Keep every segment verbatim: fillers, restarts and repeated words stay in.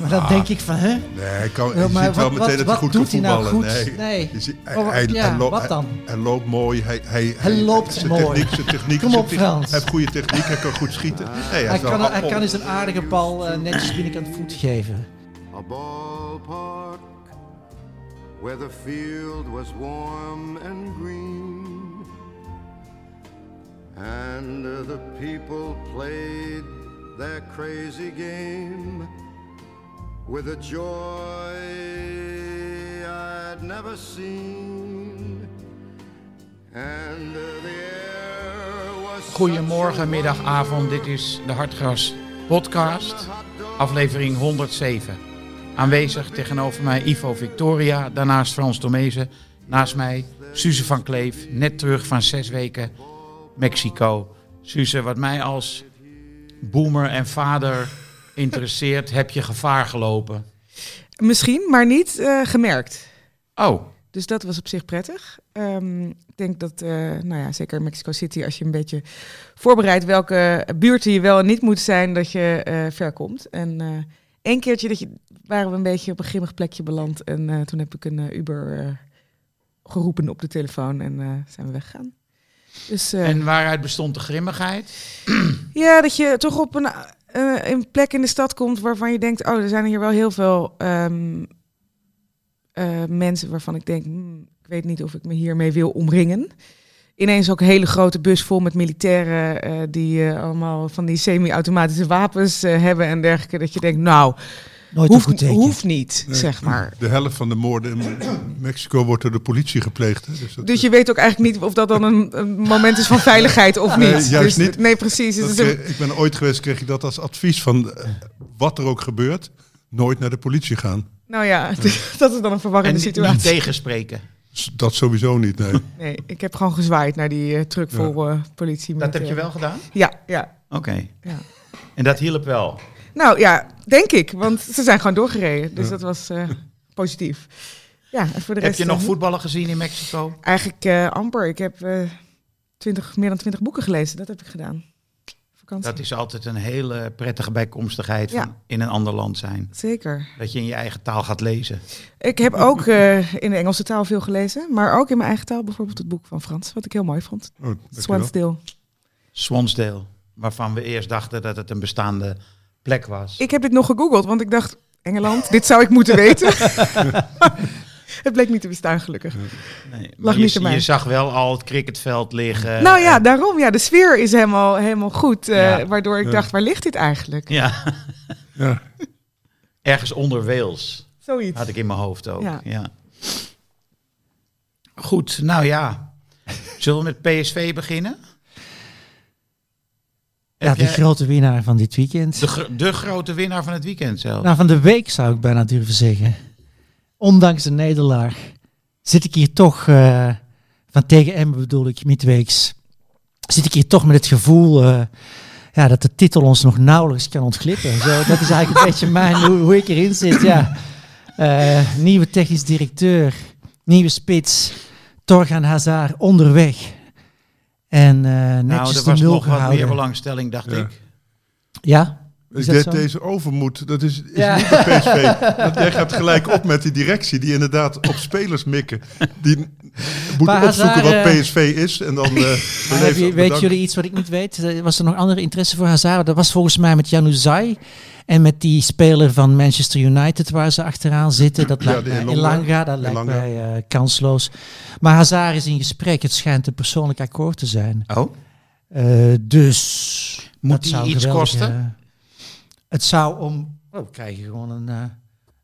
Maar dan ah, denk ik van, hè? Nee, ik kan, je maar ziet wel wat, meteen dat hij goed kan voetballen. Nou nee. nee. Je ziet, hij, oh, hij, ja, hij loopt, wat dan? Hij, hij loopt mooi. Hij, hij, hij loopt zijn mooi. Techniek, zijn techniek, Kom op, zijn Frans. Techniek, hij heeft goede techniek, hij kan goed schieten. Ah, nee, hij, hij, kan, hij kan eens een aardige bal uh, netjes binnenkant voet geven. A ballpark where the field was warm and green and the people played their crazy game with a joy I'd never seen. And the air was... Goedemorgen, middag, avond. Dit is de Hartgras podcast, aflevering honderdzeven. Aanwezig tegenover mij Ivo Victoria, daarnaast Frans Tomezen. Naast mij Suze van Kleef, net terug van zes weken Mexico. Suze, wat mij als boomer en vader interesseert, heb je gevaar gelopen? Misschien, maar niet uh, gemerkt. Oh. Dus dat was op zich prettig. Um, ik denk dat, uh, nou ja, zeker in Mexico City, als je een beetje voorbereidt welke buurten je wel en niet moet zijn, dat je uh, ver komt. En uh, één keertje dat je, waren we een beetje op een grimmig plekje beland. En uh, toen heb ik een uh, Uber uh, geroepen op de telefoon en uh, zijn we weggegaan. Dus, uh, en waaruit bestond de grimmigheid? Ja, dat je toch op een... Uh, een plek in de stad komt waarvan je denkt, oh, er zijn hier wel heel veel um, uh, mensen waarvan ik denk, hmm, ik weet niet of ik me hiermee wil omringen. Ineens ook een hele grote bus vol met militairen uh, die uh, allemaal van die semi-automatische wapens uh, hebben en dergelijke. Dat je denkt, nou, nooit hoeft, goed hoeft niet, nee, zeg maar. De helft van de moorden in Mexico wordt door de politie gepleegd. Hè? Dus, dat dus je uh... weet ook eigenlijk niet of dat dan een, een moment is van veiligheid of niet. Nee, juist dus, niet. Nee, precies. Dat, dus dat, een... Ik ben ooit geweest, kreeg ik dat als advies van uh, wat er ook gebeurt, nooit naar de politie gaan. Nou ja, nee. Dat is dan een verwarrende en situatie. En niet tegenspreken. Dat sowieso niet, nee. Nee, ik heb gewoon gezwaaid naar die uh, truck vol ja. uh, politie. Dat met, heb je wel uh, gedaan? Ja, ja. Oké. Okay. Ja. En dat hielp wel? Nou ja, denk ik, want ze zijn gewoon doorgereden. Dus ja. Dat was uh, positief. Ja, en voor de rest, heb je nog voetballen gezien in Mexico? Eigenlijk uh, amper. Ik heb uh, twintig, meer dan twintig boeken gelezen. Dat heb ik gedaan. Vakantie. Dat is altijd een hele prettige bijkomstigheid ja. van in een ander land zijn. Zeker. Dat je in je eigen taal gaat lezen. Ik heb ook uh, in de Engelse taal veel gelezen. Maar ook in mijn eigen taal bijvoorbeeld het boek van Frans. Wat ik heel mooi vond. Oh, Swansdale. Swansdale. Waarvan we eerst dachten dat het een bestaande... plek was. Ik heb dit nog gegoogeld, want ik dacht, Engeland, dit zou ik moeten weten. Het bleek niet te bestaan, gelukkig. Nee, maar Lag je, niet je zag wel al het cricketveld liggen. Nou ja, en... daarom. Ja, de sfeer is helemaal, helemaal goed. Ja. Uh, waardoor ik ja. dacht, waar ligt dit eigenlijk? Ja. ja. Ergens onder Wales. Zoiets. Had ik in mijn hoofd ook. Ja. Ja. Goed, nou ja. Zullen we met P S V beginnen? Ja, de grote winnaar van dit weekend. De, gro- de grote winnaar van het weekend zelf. Nou, van de week zou ik bijna durven zeggen. Ondanks de nederlaag zit ik hier toch, uh, van tegen Emmen bedoel ik midweeks, zit ik hier toch met het gevoel uh, ja, dat de titel ons nog nauwelijks kan ontglippen. Zo, dat is eigenlijk een beetje mijn, hoe, hoe ik erin zit. Ja. Uh, nieuwe technisch directeur, nieuwe spits, Thorgan Hazard onderweg. En uh, netjes nou, er was nog gehouden. Wat meer belangstelling, dacht ja. ik. Ja? Ik deed zo? Deze overmoed, dat is, is ja. niet de P S V. Want jij gaat gelijk op met die directie die inderdaad op spelers mikken. Die moeten Hazard, opzoeken wat P S V is. En dan, uh, ah, je, weet bedankt. Jullie iets wat ik niet weet? Was er nog andere interesse voor Hazard? Dat was volgens mij met Januzaj en met die speler van Manchester United waar ze achteraan zitten. Dat ja, lijkt mij Elanga, dat lijkt Elanga. mij uh, kansloos. Maar Hazard is in gesprek. Het schijnt een persoonlijk akkoord te zijn. Oh. Uh, dus... Moet die iets kosten? Uh, Het zou om... Oh, ik krijg gewoon een, uh,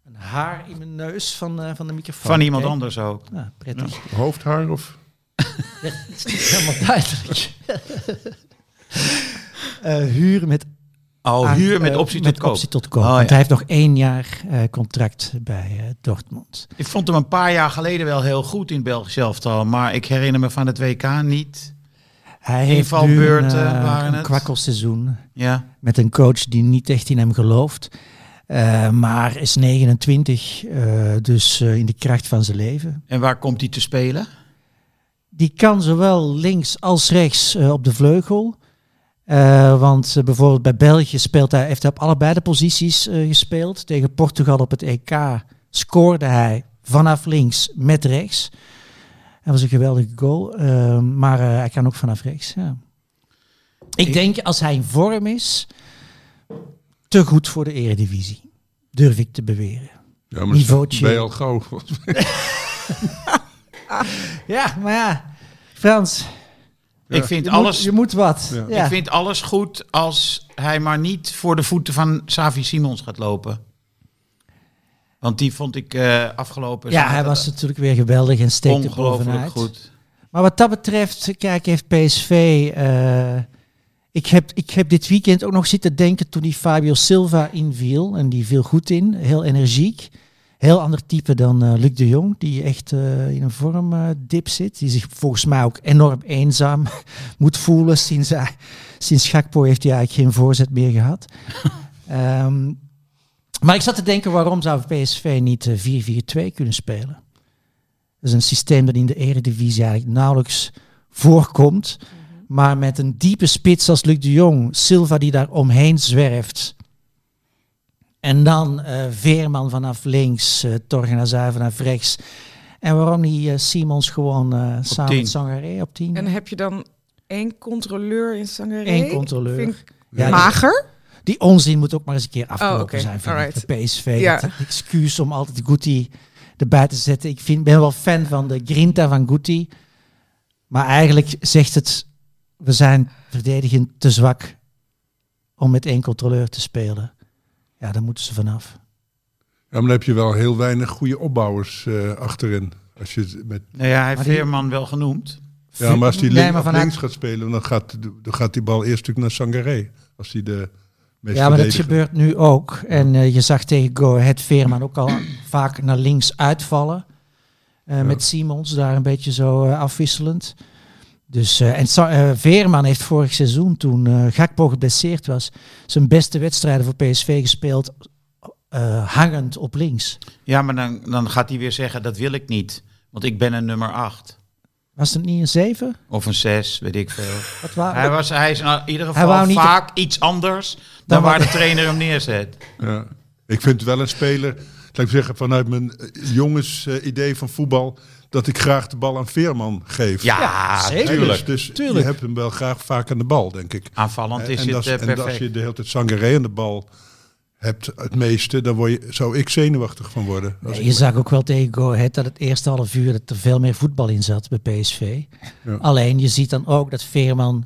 een haar in mijn neus van, uh, van de microfoon. Van iemand okay. anders ook. Ja, prettig. Ja. Hoofdhaar of... ja, het is niet helemaal duidelijk. uh, huur met... Oh, aan, huur met optie uh, tot met koop. Optie tot koop. Oh, want ja. hij heeft nog één jaar uh, contract bij uh, Dortmund. Ik vond hem een paar jaar geleden wel heel goed in Belgisch elftal. Maar ik herinner me van het W K niet... Hij heeft nu een, uh, een kwakkelseizoen ja. met een coach die niet echt in hem gelooft. Uh, maar is negenentwintig, uh, dus uh, in de kracht van zijn leven. En waar komt hij te spelen? Die kan zowel links als rechts uh, op de vleugel. Uh, want uh, bijvoorbeeld bij België speelt hij, heeft hij op allebei de posities uh, gespeeld. Tegen Portugal op het E K scoorde hij vanaf links met rechts. Dat was een geweldige goal, uh, maar uh, hij kan ook vanaf rechts. Ja. Ik, ik denk als hij in vorm is, te goed voor de Eredivisie. Durf ik te beweren. Ja, maar niveautje. Ben je al gauw. ja, maar ja, Frans. Ja. Ik vind je, alles, moet, je moet wat. Ja. Ja. Ik vind alles goed als hij maar niet voor de voeten van Xavi Simons gaat lopen. Want die vond ik uh, afgelopen... Ja, hij was natuurlijk weer geweldig en steekt er bovenuit. Goed. Maar wat dat betreft, kijk, heeft P S V... Uh, ik, heb, ik heb dit weekend ook nog zitten denken toen die Fabio Silva inviel. En die viel goed in, heel energiek. Heel ander type dan uh, Luc de Jong, die echt uh, in een vormdip uh, zit. Die zich volgens mij ook enorm eenzaam moet voelen. Sinds, uh, sinds Gakpo heeft hij eigenlijk geen voorzet meer gehad. um, Maar ik zat te denken, waarom zou P S V niet vier vier twee kunnen spelen? Dat is een systeem dat in de Eredivisie eigenlijk nauwelijks voorkomt. Mm-hmm. Maar met een diepe spits als Luc de Jong, Silva die daar omheen zwerft. En dan uh, Veerman vanaf links, uh, Thorgan Hazard vanaf rechts. En waarom niet uh, Simons gewoon uh, samen tien. Met Sangaré op tien? En heb je dan één controleur in Sangaré? Eén controleur. Vind ik ja, mager? Die onzin moet ook maar eens een keer afgelopen oh, okay. zijn van right. P S V. Ja. Dat excuus om altijd Guti erbij te zetten. Ik vind, ben wel fan van de grinta van Guti. Maar eigenlijk zegt het... We zijn verdedigend te zwak om met één controleur te spelen. Ja, daar moeten ze vanaf. Ja, maar dan heb je wel heel weinig goede opbouwers uh, achterin. Als je met... Nou ja, hij heeft Veerman wel genoemd. Ja, maar als hij link, nee, vanuit... links gaat spelen... Dan gaat, dan gaat die bal eerst natuurlijk naar Sangaré. Als hij de... Ja, maar dat gebeurt nu ook. En uh, je zag tegen Go Ahead Veerman ook al vaak naar links uitvallen. Uh, ja. Met Simons daar een beetje zo uh, afwisselend. Dus, uh, en uh, Veerman heeft vorig seizoen, toen uh, Gakpo geblesseerd was, zijn beste wedstrijden voor P S V gespeeld, uh, hangend op links. Ja, maar dan, dan gaat hij weer zeggen, dat wil ik niet. Want ik ben een nummer acht. Was het niet een zeven? Of een zes, weet ik veel. Wa- hij, was, hij is in ieder geval vaak de... iets anders dan, dan waar de trainer hem neerzet. Ja. Ik vind wel een speler, laat ik zeggen vanuit mijn jongens uh, idee van voetbal, dat ik graag de bal aan Veerman geef. Ja, ja zeker. Dus tuurlijk. Je hebt hem wel graag vaak aan de bal, denk ik. Aanvallend en, is en het das, uh, perfect. En als je de hele tijd Sangaré aan de bal hebt het meeste, dan word je, zou ik zenuwachtig van worden. Als nee, je ik... zag ook wel tegen Go Ahead dat het eerste half uur dat er veel meer voetbal in zat bij P S V. Ja. Alleen je ziet dan ook dat Veerman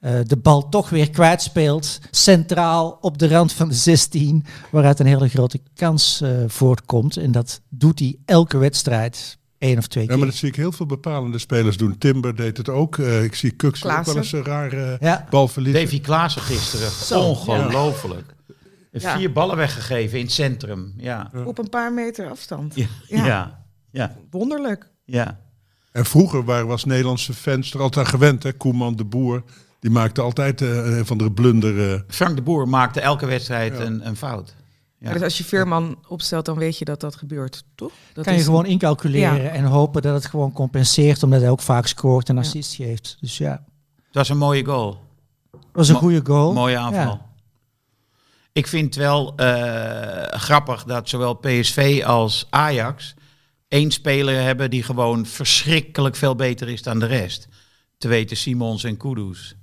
uh, de bal toch weer kwijtspeelt, centraal op de rand van de zestien, waaruit een hele grote kans uh, voortkomt. En dat doet hij elke wedstrijd één of twee keer. Ja, maar dat zie ik heel veel bepalende spelers doen. Timber deed het ook. Uh, ik zie Kux ook wel eens een rare ja. bal verliezen. Davy Klaassen gisteren. Zo. Ongelooflijk. Ja. Ja. Vier ballen weggegeven in het centrum. Ja. Op een paar meter afstand. Ja. Ja. Ja. Ja. Wonderlijk. Ja. En vroeger waren, was Nederlandse fans er altijd aan gewend. Hè? Koeman, de Boer, die maakte altijd uh, een van de blunder. Uh... Frank de Boer maakte elke wedstrijd ja. een, een fout. Ja. Maar dus als je Veerman opstelt, dan weet je dat dat gebeurt, toch? Dat kan je gewoon een... incalculeren ja. en hopen dat het gewoon compenseert. Omdat hij ook vaak scoort en assist ja. geeft. Dus ja. Dat was een mooie goal. Dat was een Mo- goede goal. Mooie aanval. Ja. ik vind het wel uh, grappig dat zowel P S V als Ajax één speler hebben die gewoon verschrikkelijk veel beter is dan de rest. Te weten Simons en Kudus.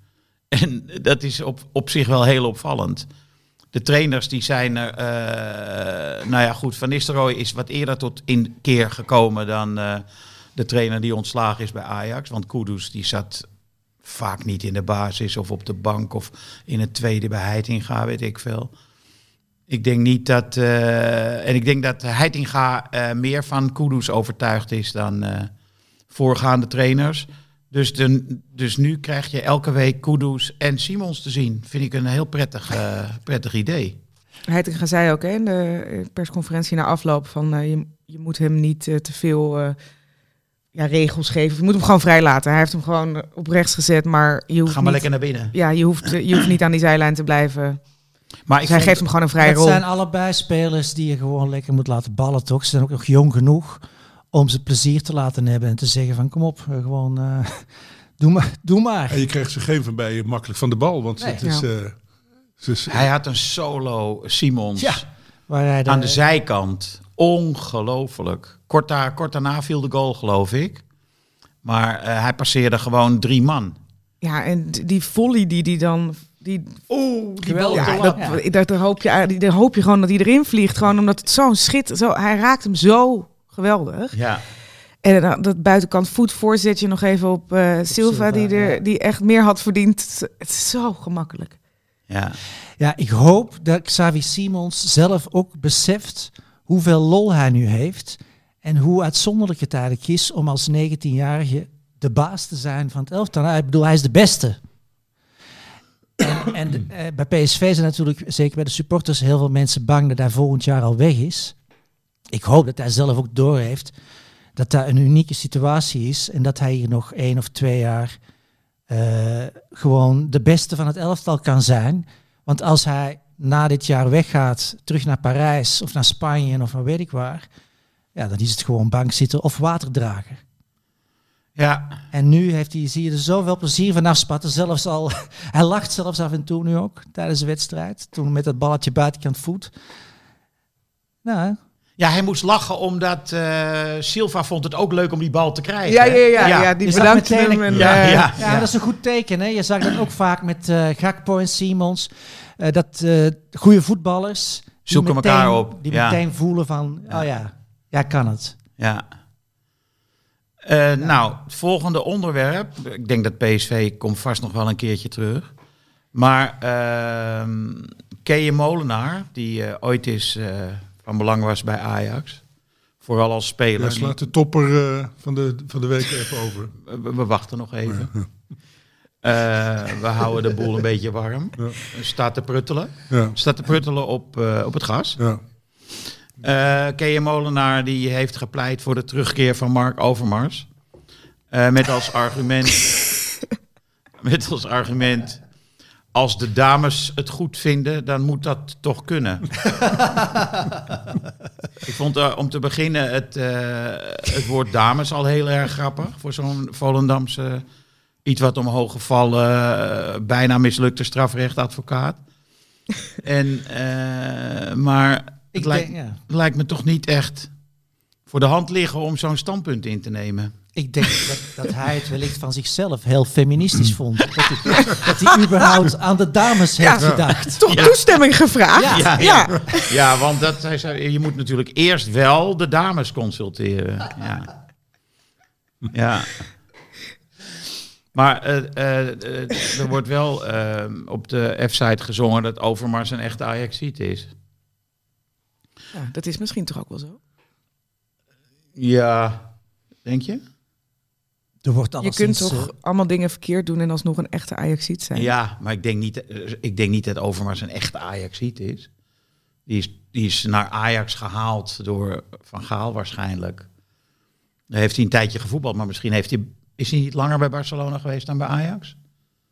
En dat is op, op zich wel heel opvallend. De trainers die zijn er... Uh, nou ja, goed, Van Nistelrooy is wat eerder tot in keer gekomen dan uh, de trainer die ontslagen is bij Ajax. Want Kudus die zat vaak niet in de basis of op de bank of in het tweede bij Heitinga, weet ik veel. Ik denk niet dat... Uh, en ik denk dat Heitinga uh, meer van Kudus overtuigd is dan uh, voorgaande trainers. Dus, de, dus nu krijg je elke week Kudus en Simons te zien. Vind ik een heel prettig, uh, prettig idee. Heitinga zei ook hè, in de persconferentie na afloop van uh, je, je moet hem niet uh, te veel uh, ja, regels geven. Je moet hem gewoon vrij laten. Hij heeft hem gewoon op rechts gezet, maar je hoeft Ga maar niet, lekker naar binnen. Ja, je hoeft, je hoeft niet aan die zijlijn te blijven. Maar dus hij geeft hem gewoon een vrije rol. Het zijn allebei spelers die je gewoon lekker moet laten ballen, toch? Ze zijn ook nog jong genoeg om ze plezier te laten hebben en te zeggen van kom op, gewoon uh, doe maar. Doe maar. En je krijgt ze geen van bij makkelijk van de bal, want nee, het is, ja. uh, het is... Hij had een solo Simons ja, waar hij de, aan de zijkant. Ongelooflijk. Kort, daar, kort daarna viel de goal, geloof ik. Maar uh, hij passeerde gewoon drie man. Ja, en die volley die die dan... Die, oh, die wel. Ja, dat, ja. dat, daar, hoop je, daar hoop je gewoon dat hij erin vliegt. Gewoon omdat het zo'n schitter... Zo, hij raakt hem zo geweldig. Ja. En uh, dat buitenkant voet voorzetje nog even op, uh, op Silva, Silva, die, er, ja. die echt meer had verdiend. Het is zo gemakkelijk. Ja. Ja, ik hoop dat Xavi Simons zelf ook beseft hoeveel lol hij nu heeft. En hoe uitzonderlijk het eigenlijk is om als negentienjarige de baas te zijn van het elftal. Ik bedoel, hij is de beste. En, en de, eh, bij P S V zijn natuurlijk, zeker bij de supporters, heel veel mensen bang dat hij volgend jaar al weg is. Ik hoop dat hij zelf ook doorheeft dat dat een unieke situatie is. En dat hij hier nog één of twee jaar uh, gewoon de beste van het elftal kan zijn. Want als hij na dit jaar weggaat, terug naar Parijs of naar Spanje of naar weet ik waar. Ja, dan is het gewoon bankzitter of waterdrager. Ja. En nu heeft hij, zie je er zoveel plezier van afspatten. Zelfs al, hij lacht zelfs af en toe nu ook, tijdens de wedstrijd. Toen met dat balletje buitenkant voet. Nou. Ja, hij moest lachen omdat uh, Silva vond het ook leuk om die bal te krijgen. Ja, ja, ja, ja. ja die bedankt meteen, hem. En, ja, ja, ja, ja, dat is een goed teken. Hè? Je zag dat ook vaak met uh, Gakpo en Simons. Uh, dat uh, goede voetballers... Zoeken meteen, elkaar op. Die ja. meteen voelen van, ja. oh ja, jij kan het. Ja. Uh, ja. Nou, het volgende onderwerp. Ik denk dat P S V komt vast nog wel een keertje terug. Maar uh, Kea Molenaar, die uh, ooit is uh, van belang was bij Ajax. Vooral als speler. Ja, slaat de topper uh, van, de, van de week even over. We, we wachten nog even. Ja. Uh, we houden de boel een beetje warm. Ja. Staat te pruttelen. Ja. Staat te pruttelen op, uh, op het gas. Ja. Uh, Kea Molenaar die heeft gepleit voor de terugkeer van Mark Overmars. Uh, met als argument... met als argument... Als de dames het goed vinden, dan moet dat toch kunnen. Ik vond uh, om te beginnen het, uh, het woord dames al heel erg grappig. Voor zo'n Volendamse... Iets wat omhoog gevallen... Uh, bijna mislukte strafrechtadvocaat. En, uh, maar... Het lijkt, denk, ja. lijkt me toch niet echt voor de hand liggen om zo'n standpunt in te nemen. Ik denk dat, dat hij het wellicht van zichzelf heel feministisch vond. Dat hij, dat hij überhaupt aan de dames heeft ja, gedacht. Toch ja. toestemming gevraagd? Ja, ja, ja. ja. ja want dat, hij zei, je moet natuurlijk eerst wel de dames consulteren. Ja. ja. Maar uh, uh, uh, er wordt wel uh, op de F-site gezongen dat Overmars een echte Ajaxiet is. Ja, dat is misschien toch ook wel zo? Ja, denk je? Er wordt alles je kunt toch uh... allemaal dingen verkeerd doen en alsnog een echte Ajaxiet zijn? Ja, maar ik denk niet, ik denk niet dat Overmars een echte Ajaxiet is. Die is. Die is naar Ajax gehaald door Van Gaal waarschijnlijk. Daar heeft hij een tijdje gevoetbald, maar misschien heeft hij, is hij niet langer bij Barcelona geweest dan bij Ajax?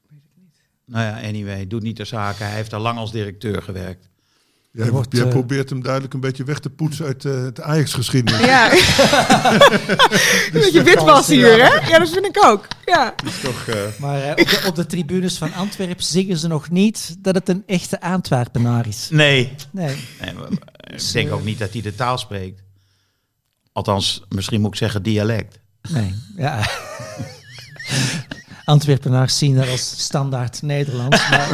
Weet ik niet. Nou ja, anyway, doet niet de zaken. Hij heeft daar lang als directeur gewerkt. Jij, wordt, jij uh... probeert hem duidelijk een beetje weg te poetsen uit uh, het Ajax-geschiedenis. Ja. Een beetje witwas hier, ja. hè? Ja, dat vind ik ook. Ja. Dus toch, uh... Maar uh, op, de, op de tribunes van Antwerpen zingen ze nog niet dat het een echte Antwerpenaar is. Nee. nee. nee maar, ik denk ook niet dat hij de taal spreekt. Althans, misschien moet ik zeggen dialect. Nee, ja. Antwerpenaars zien dat als standaard Nederlands. Maar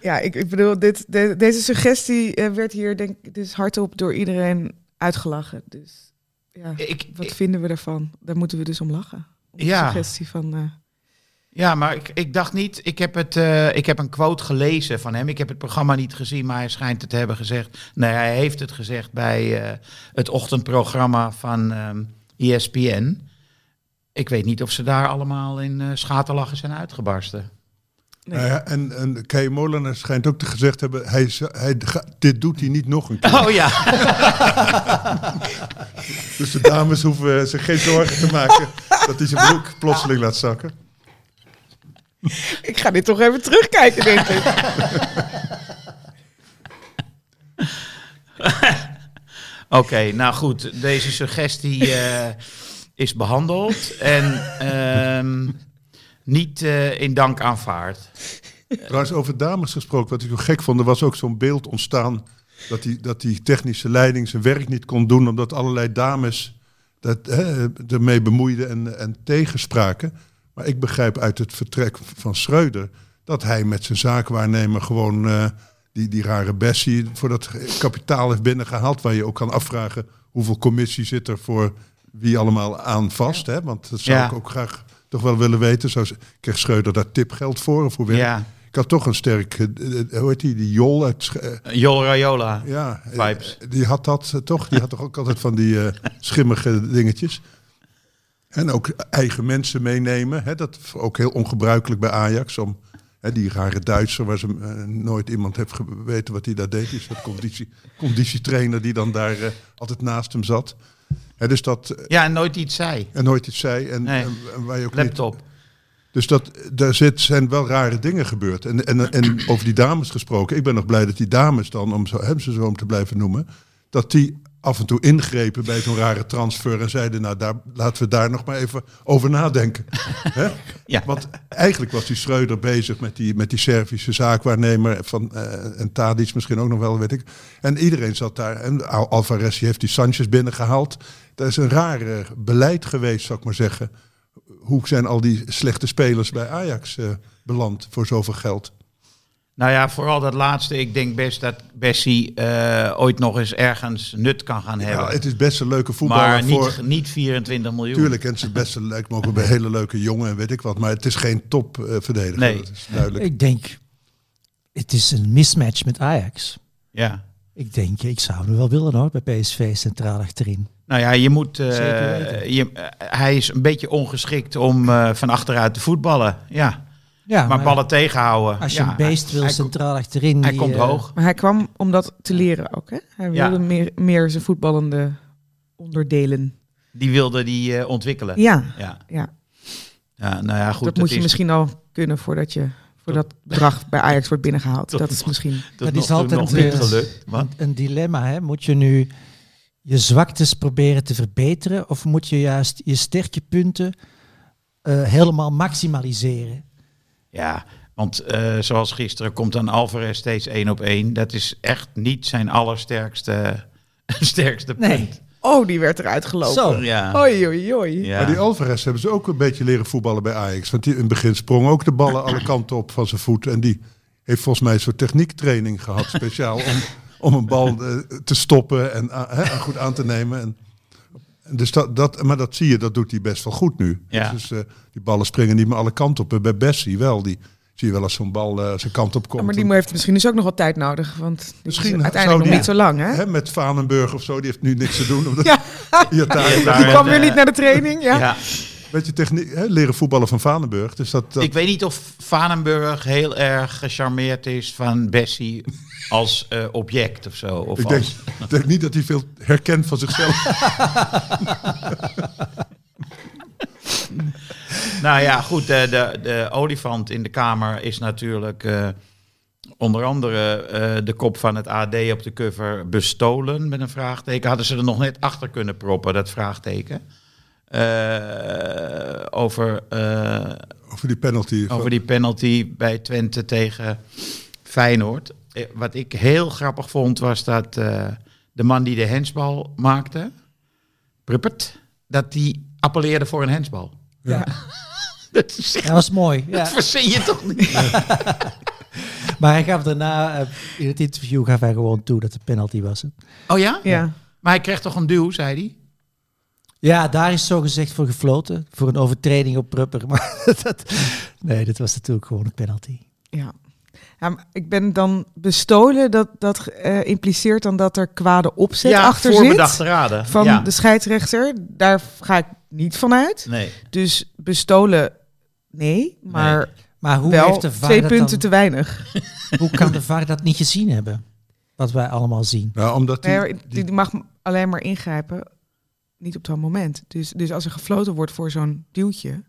ja, ik, ik bedoel, dit, de, deze suggestie uh, werd hier denk ik dus hardop door iedereen uitgelachen. Dus ja, ik, wat ik, vinden we daarvan? Daar moeten we dus om lachen. Om ja. De suggestie van... Uh... Ja, maar ik, ik dacht niet... Ik heb, het, uh, ik heb een quote gelezen van hem. Ik heb het programma niet gezien, maar hij schijnt het te hebben gezegd. Nee, hij heeft het gezegd bij uh, het ochtendprogramma van um, E S P N. Ik weet niet of ze daar allemaal in uh, schaterlachen zijn uitgebarsten. Nee. Nou ja, en en Kea Molenaar schijnt ook te gezegd hebben... Hij, hij, dit doet hij niet nog een keer. Oh ja. Dus de dames hoeven zich geen zorgen te maken... dat hij zijn broek plotseling laat zakken. Ik ga dit toch even terugkijken, denk ik. Oké, okay, nou goed. Deze suggestie uh, is behandeld. En... Um, Niet uh, in dank aanvaard. Trouwens, over dames gesproken, wat ik zo gek vond, er was ook zo'n beeld ontstaan dat die, dat die technische leiding zijn werk niet kon doen, omdat allerlei dames dat, eh, ermee bemoeiden en, en tegenspraken. Maar ik begrijp uit het vertrek van Schreuder dat hij met zijn zaakwaarnemer gewoon uh, die, die rare Bessie voor dat kapitaal heeft binnengehaald, waar je ook kan afvragen hoeveel commissie zit er voor wie allemaal aan vast. Hè? Want dat zou ja. ik ook graag... toch wel willen weten, zou ze, kreeg Schreuder daar tipgeld voor? Of hoe ja. Ik had toch een sterk, hoe heet die, die Jol uit... Uh, Jol Raiola ja, vibes. Die had dat uh, toch, die had toch ook altijd van die uh, schimmige dingetjes. En ook eigen mensen meenemen, hè, dat is ook heel ongebruikelijk bij Ajax, om hè, die rare Duitser, waar ze uh, nooit iemand heeft geweten wat hij daar deed, is dat conditie, conditietrainer die dan daar uh, altijd naast hem zat. He, dus dat, ja, en nooit iets zei. En nooit iets zei. En, nee, en, en waar je ook laptop. Niet, dus dat, daar zit, zijn wel rare dingen gebeurd. En, en, en over die dames gesproken. Ik ben nog blij dat die dames dan, om zo, hem ze zo om te blijven noemen... dat die af en toe ingrepen bij zo'n rare transfer... en zeiden, nou, daar, laten we daar nog maar even over nadenken. ja. Want eigenlijk was die Schreuder bezig met die, met die Servische zaakwaarnemer... Van, uh, en Tadic misschien ook nog wel, weet ik. En iedereen zat daar. En Alvarez heeft die Sanchez binnengehaald... Dat is een rare beleid geweest, zou ik maar zeggen. Hoe zijn al die slechte spelers bij Ajax uh, beland voor zoveel geld? Nou ja, vooral dat laatste. Ik denk best dat Bessie uh, ooit nog eens ergens nut kan gaan ja, hebben. Het is best een leuke voetballer. Maar niet, voor... niet vierentwintig miljoen. Tuurlijk, en het is best een leuk, maar ook een hele leuke jongen en weet ik wat. Maar het is geen topverdediger. Uh, nee. Dat is duidelijk. Ik denk, het is een mismatch met Ajax. Ja. Ik denk, ik zou hem wel willen hoor, bij P S V centraal achterin. Nou ja, je moet. Uh, je, uh, hij is een beetje ongeschikt om uh, van achteruit te voetballen. Ja. ja maar, maar ballen tegenhouden. Als je ja, een beest wil centraal kom, achterin. Hij die, komt uh, hoog. Maar hij kwam om dat te leren ook. Hè? Hij wilde ja. meer, meer zijn voetballende onderdelen. Die wilde die uh, ontwikkelen. Ja. Ja. Ja. Ja, nou ja goed, dat, dat moet dat je is... misschien al kunnen voordat je. Dat bedrag bij Ajax wordt binnengehaald. Tot, dat is misschien... Dat is altijd gelukt, een, een dilemma. Hè? Moet je nu je zwaktes proberen te verbeteren... of moet je juist je sterke punten uh, helemaal maximaliseren? Ja, want uh, zoals gisteren komt dan Alvarez steeds één op één. Dat is echt niet zijn allersterkste sterkste punt. Nee. Oh, die werd eruit gelopen. Zo, ja. Oei, oei, oei. Ja. Maar die Alvarez hebben ze ook een beetje leren voetballen bij Ajax. Want die in het begin sprong ook de ballen alle kanten op van zijn voet. En die heeft volgens mij een soort techniektraining gehad. Speciaal om, om een bal te stoppen en he, goed aan te nemen. En, dus dat, dat, maar dat zie je, dat doet hij best wel goed nu. Ja. Dus uh, die ballen springen niet meer alle kanten op. En bij Bessie wel, die... Zie je wel als zo'n bal uh, zijn kant op komt. Ja, maar die heeft misschien dus ook nog wat tijd nodig. Want misschien is uiteindelijk nog niet zo lang. Hè? Hè, met Vanenburg of zo, die heeft nu niks te doen. Omdat ja. Die, daar, die daar, kwam uh, weer niet naar de training. Ja. Ja. Beetje techniek, hè, leren voetballen van Vanenburg. Dus dat, dat... Ik weet niet of Vanenburg heel erg gecharmeerd is van Bessie als uh, object of zo. Of ik, denk, als... ik denk niet dat hij veel herkent van zichzelf. Nou ja, goed, de, de, de olifant in de kamer is natuurlijk uh, onder andere uh, de kop van het A D op de cover bestolen met een vraagteken. Hadden ze er nog net achter kunnen proppen, dat vraagteken. Uh, over, uh, over, die penalty, over die penalty bij Twente tegen Feyenoord. Wat ik heel grappig vond was dat uh, de man die de handsbal maakte, Prupper, dat die appelleerde voor een handsbal. Ja, ja. Dat, is echt, dat was mooi. Ja. Dat verzin je toch niet? Nee. Maar hij gaf daarna, uh, in het interview gaf hij gewoon toe dat het penalty was. Hè? Oh ja? Ja? Ja. Maar hij kreeg toch een duw, zei hij? Ja, daar is zo gezegd voor gefloten. Voor een overtreding op Prupper. Maar dat, nee, dat was natuurlijk gewoon een penalty. Ja. Ja, maar ik ben dan bestolen. Dat, dat uh, impliceert dan dat er kwade opzet ja, achter zit. Voorbedachte raden. Van ja. de scheidsrechter. Daar ga ik niet van uit. Nee. Dus bestolen, nee. Maar, nee. maar hoe wel heeft de V A R twee punten dan, te weinig. Hoe kan de V A R dat niet gezien hebben? Wat wij allemaal zien. Nou, omdat die, nee, die, die mag alleen maar ingrijpen. Niet op dat moment. Dus, dus als er gefloten wordt voor zo'n duwtje.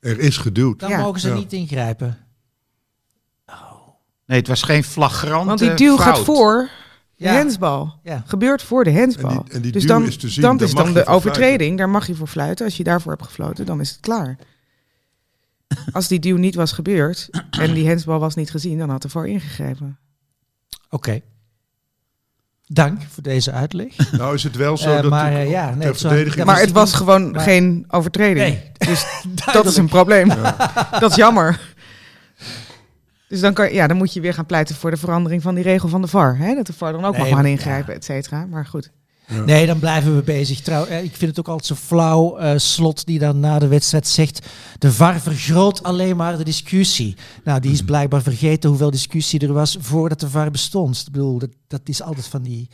Er is geduwd. Dan ja. mogen ze ja. niet ingrijpen. Nee, het was geen flagrante want die duw fout. Gaat voor de ja. handsbal. Ja. Gebeurt voor de handsbal. En die, en die dus dan is, te zien, dan is dan de overtreding. Fluiten. Daar mag je voor fluiten. Als je daarvoor hebt gefloten, dan is het klaar. Als die duw niet was gebeurd en die handsbal was niet gezien, dan had de V A R ingegrepen. Oké. Okay. Dank voor deze uitleg. Nou is het wel zo uh, dat... Maar, uh, ja, nee, verdediging... zo, maar het was gewoon maar... geen overtreding. Nee. Dus dat is een probleem. Ja. Dat is jammer. Dus dan, kan, ja, dan moet je weer gaan pleiten voor de verandering van die regel van de V A R. Hè? Dat de V A R dan ook nee, mag gaan ingrijpen, ja. et cetera. Maar goed. Ja. Nee, dan blijven we bezig. Trouw, ik vind het ook altijd zo flauw, uh, Slot, die dan na de wedstrijd zegt... de V A R vergroot alleen maar de discussie. Nou, die is blijkbaar vergeten hoeveel discussie er was voordat de V A R bestond. Ik bedoel, dat, dat is altijd van die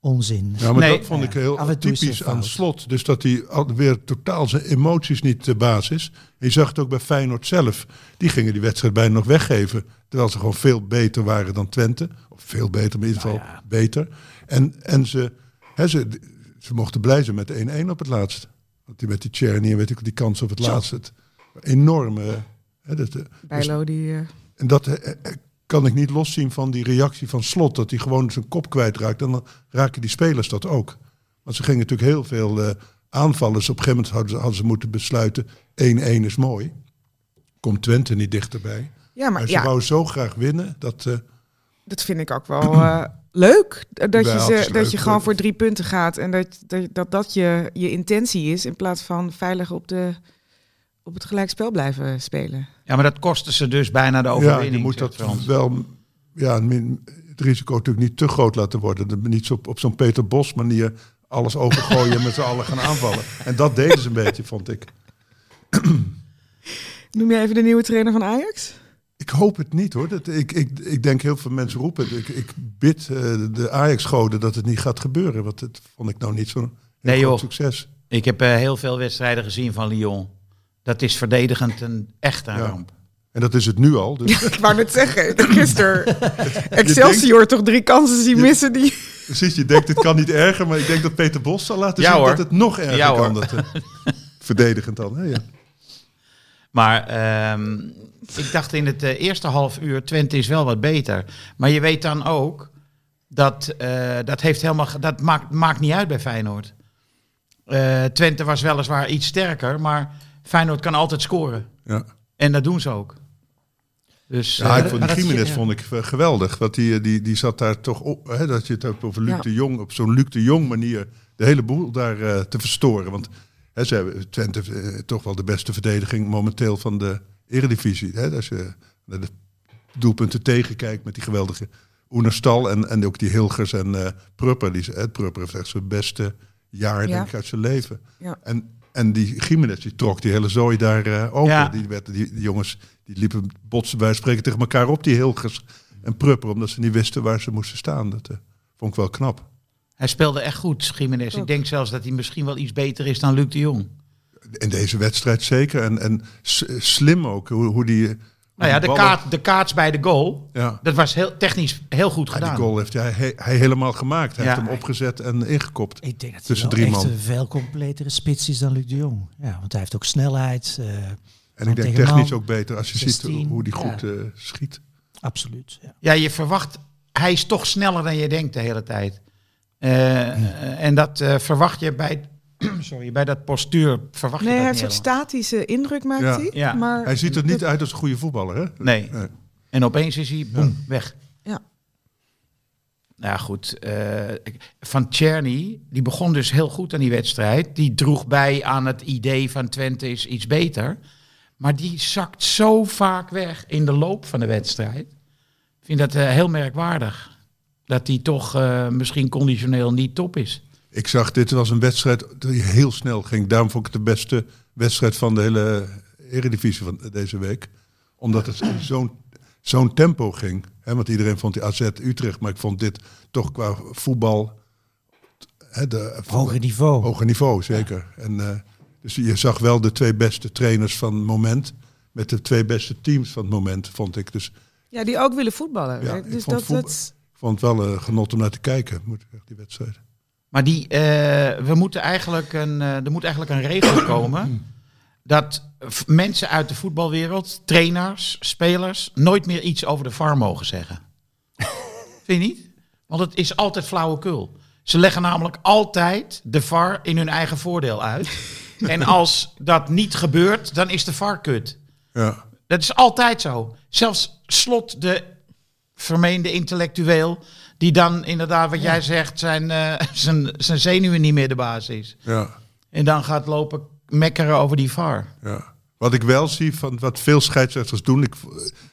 onzin. Ja, maar nee, dat vond ik heel ja, typisch aan Slot. Dus dat hij weer totaal zijn emoties niet de baas is. Je zag het ook bij Feyenoord zelf. Die gingen die wedstrijd bijna nog weggeven. Terwijl ze gewoon veel beter waren dan Twente. Of veel beter, maar in ieder geval nou ja. beter. En, en ze... He, ze, ze mochten blij zijn met de één-één op het laatst. Want die met die Tjerni en weet ik die kans op het Zo. laatst. Het enorme. He, dat, Bijlo, dus, die, uh... En dat he, kan ik niet loszien van die reactie van Slot. Dat hij gewoon zijn kop kwijtraakt. En dan raken die spelers dat ook. Want ze gingen natuurlijk heel veel uh, aanvallers. Op een gegeven moment hadden ze, hadden ze moeten besluiten. één-één is mooi. Komt Twente niet dichterbij. Ja, maar, maar ze ja. wou zo graag winnen. Dat, uh, dat vind ik ook wel... Uh... Leuk dat ja, je, ze, dat leuk, je gewoon leuk. voor drie punten gaat en dat dat, dat, dat je, je intentie is in plaats van veilig op, de, op het gelijkspel blijven spelen. Ja, maar dat kostte ze dus bijna de overwinning. Ja, je moet dat Frans. wel, ja, het risico natuurlijk niet te groot laten worden. Niet zo, op zo'n Peter Bos manier alles overgooien en met z'n allen gaan aanvallen. En dat deden ze een beetje, vond ik. Noem jij even de nieuwe trainer van Ajax? Ik hoop het niet hoor. Dat, ik, ik, ik denk heel veel mensen roepen. Ik, ik bid uh, de Ajax-goden dat het niet gaat gebeuren. Want dat vond ik nou niet zo'n nee, groot succes. Ik heb uh, heel veel wedstrijden gezien van Lyon. Dat is verdedigend een echte ja. ramp. En dat is het nu al. Dus. Ja, ik wou net zeggen. Gisteren Excelsior denkt, toch drie kansen zien je, missen. Die... Precies, je denkt het kan niet erger. Maar ik denk dat Peter Bos zal laten ja, zien hoor. dat het nog erger ja, kan. Dat, uh, verdedigend dan. Hè, ja. Maar um, ik dacht in het uh, eerste half uur, Twente is wel wat beter. Maar je weet dan ook, dat, uh, dat, heeft helemaal, dat maakt, maakt niet uit bij Feyenoord. Uh, Twente was weliswaar iets sterker, maar Feyenoord kan altijd scoren. Ja. En dat doen ze ook. Dus, ja, uh, ik vond die Giménez ja. vond ik uh, geweldig. Want die, die, die zat daar toch op, hè, dat je het hebt over Luc ja. de Jong, op zo'n Luc de Jong manier de hele boel daar uh, te verstoren. Want... He, ze hebben Twente eh, toch wel de beste verdediging momenteel van de Eredivisie. He, als je naar de doelpunten tegenkijkt met die geweldige Oenerstal en, en ook die Hilgers en uh, Prupper. Die, eh, Prupper heeft echt zijn beste jaar ja. denk ik, uit zijn leven. Ja. En, en die Giménez die trok die hele zooi daar uh, open. Ja. Die, werd, die, die jongens die liepen botsen bij spreken tegen elkaar op, die Hilgers en Prupper. Omdat ze niet wisten waar ze moesten staan. Dat uh, vond ik wel knap. Hij speelde echt goed, Giménez. Ik denk zelfs dat hij misschien wel iets beter is dan Luc de Jong. In deze wedstrijd zeker. En, en slim ook, hoe, hoe die... Hoe nou ja, de, ballen... kaart, de kaarts bij de goal, ja. dat was heel, technisch heel goed ja, gedaan. Die goal heeft hij, hij, hij helemaal gemaakt. Hij ja. heeft hem opgezet en ingekopt. Ik denk dat hij tussen drie man. Echt een veel completere spits is dan Luc de Jong. Ja, want hij heeft ook snelheid... Uh... En ik denk technisch ook beter als je zestien, ziet hoe die goed ja. uh, schiet. Absoluut. Ja. ja, je verwacht... Hij is toch sneller dan je denkt de hele tijd. Uh, ja. uh, en dat uh, verwacht je bij... Sorry, bij dat postuur verwacht nee, je dat niet. Nee, hij heeft een statische indruk, maakt ja. hij. Ja. Maar hij ziet er niet uit als een goede voetballer, hè? Nee. nee. En opeens is hij, boem, ja. weg. Ja. Nou goed, uh, Van Tjerni, die begon dus heel goed aan die wedstrijd. Die droeg bij aan het idee van Twente is iets beter. Maar die zakt zo vaak weg in de loop van de wedstrijd. Ik vind dat uh, heel merkwaardig. Dat hij toch uh, misschien conditioneel niet top is. Ik zag, dit was een wedstrijd die heel snel ging. Daarom vond ik het de beste wedstrijd van de hele Eredivisie van deze week. Omdat het in zo'n, zo'n tempo ging. He, want iedereen vond die A Z Utrecht. Maar ik vond dit toch qua voetbal... He, de, hoger niveau. Hoger niveau, zeker. Ja. En, uh, dus je zag wel de twee beste trainers van het moment. Met de twee beste teams van het moment, vond ik. Dus, ja, die ook willen voetballen. Ja, dus ik, vond dat, voetbal, dat... ik vond het wel uh, genot om naar te kijken, moet ik zeggen, die wedstrijd. Maar die, uh, we moeten eigenlijk een, uh, er moet eigenlijk een regel komen dat f- mensen uit de voetbalwereld, trainers, spelers, nooit meer iets over de V A R mogen zeggen. Vind je niet? Want het is altijd flauwekul. Ze leggen namelijk altijd de V A R in hun eigen voordeel uit. En als dat niet gebeurt, dan is de V A R kut. Ja. Dat is altijd zo. Zelfs Slot, de vermeende intellectueel... Die dan inderdaad, wat jij ja. zegt, zijn, uh, zijn, zijn zenuwen niet meer de baas is. Ja. En dan gaat lopen mekkeren over die V A R. Ja. Wat ik wel zie, van wat veel scheidsrechters doen... Ik,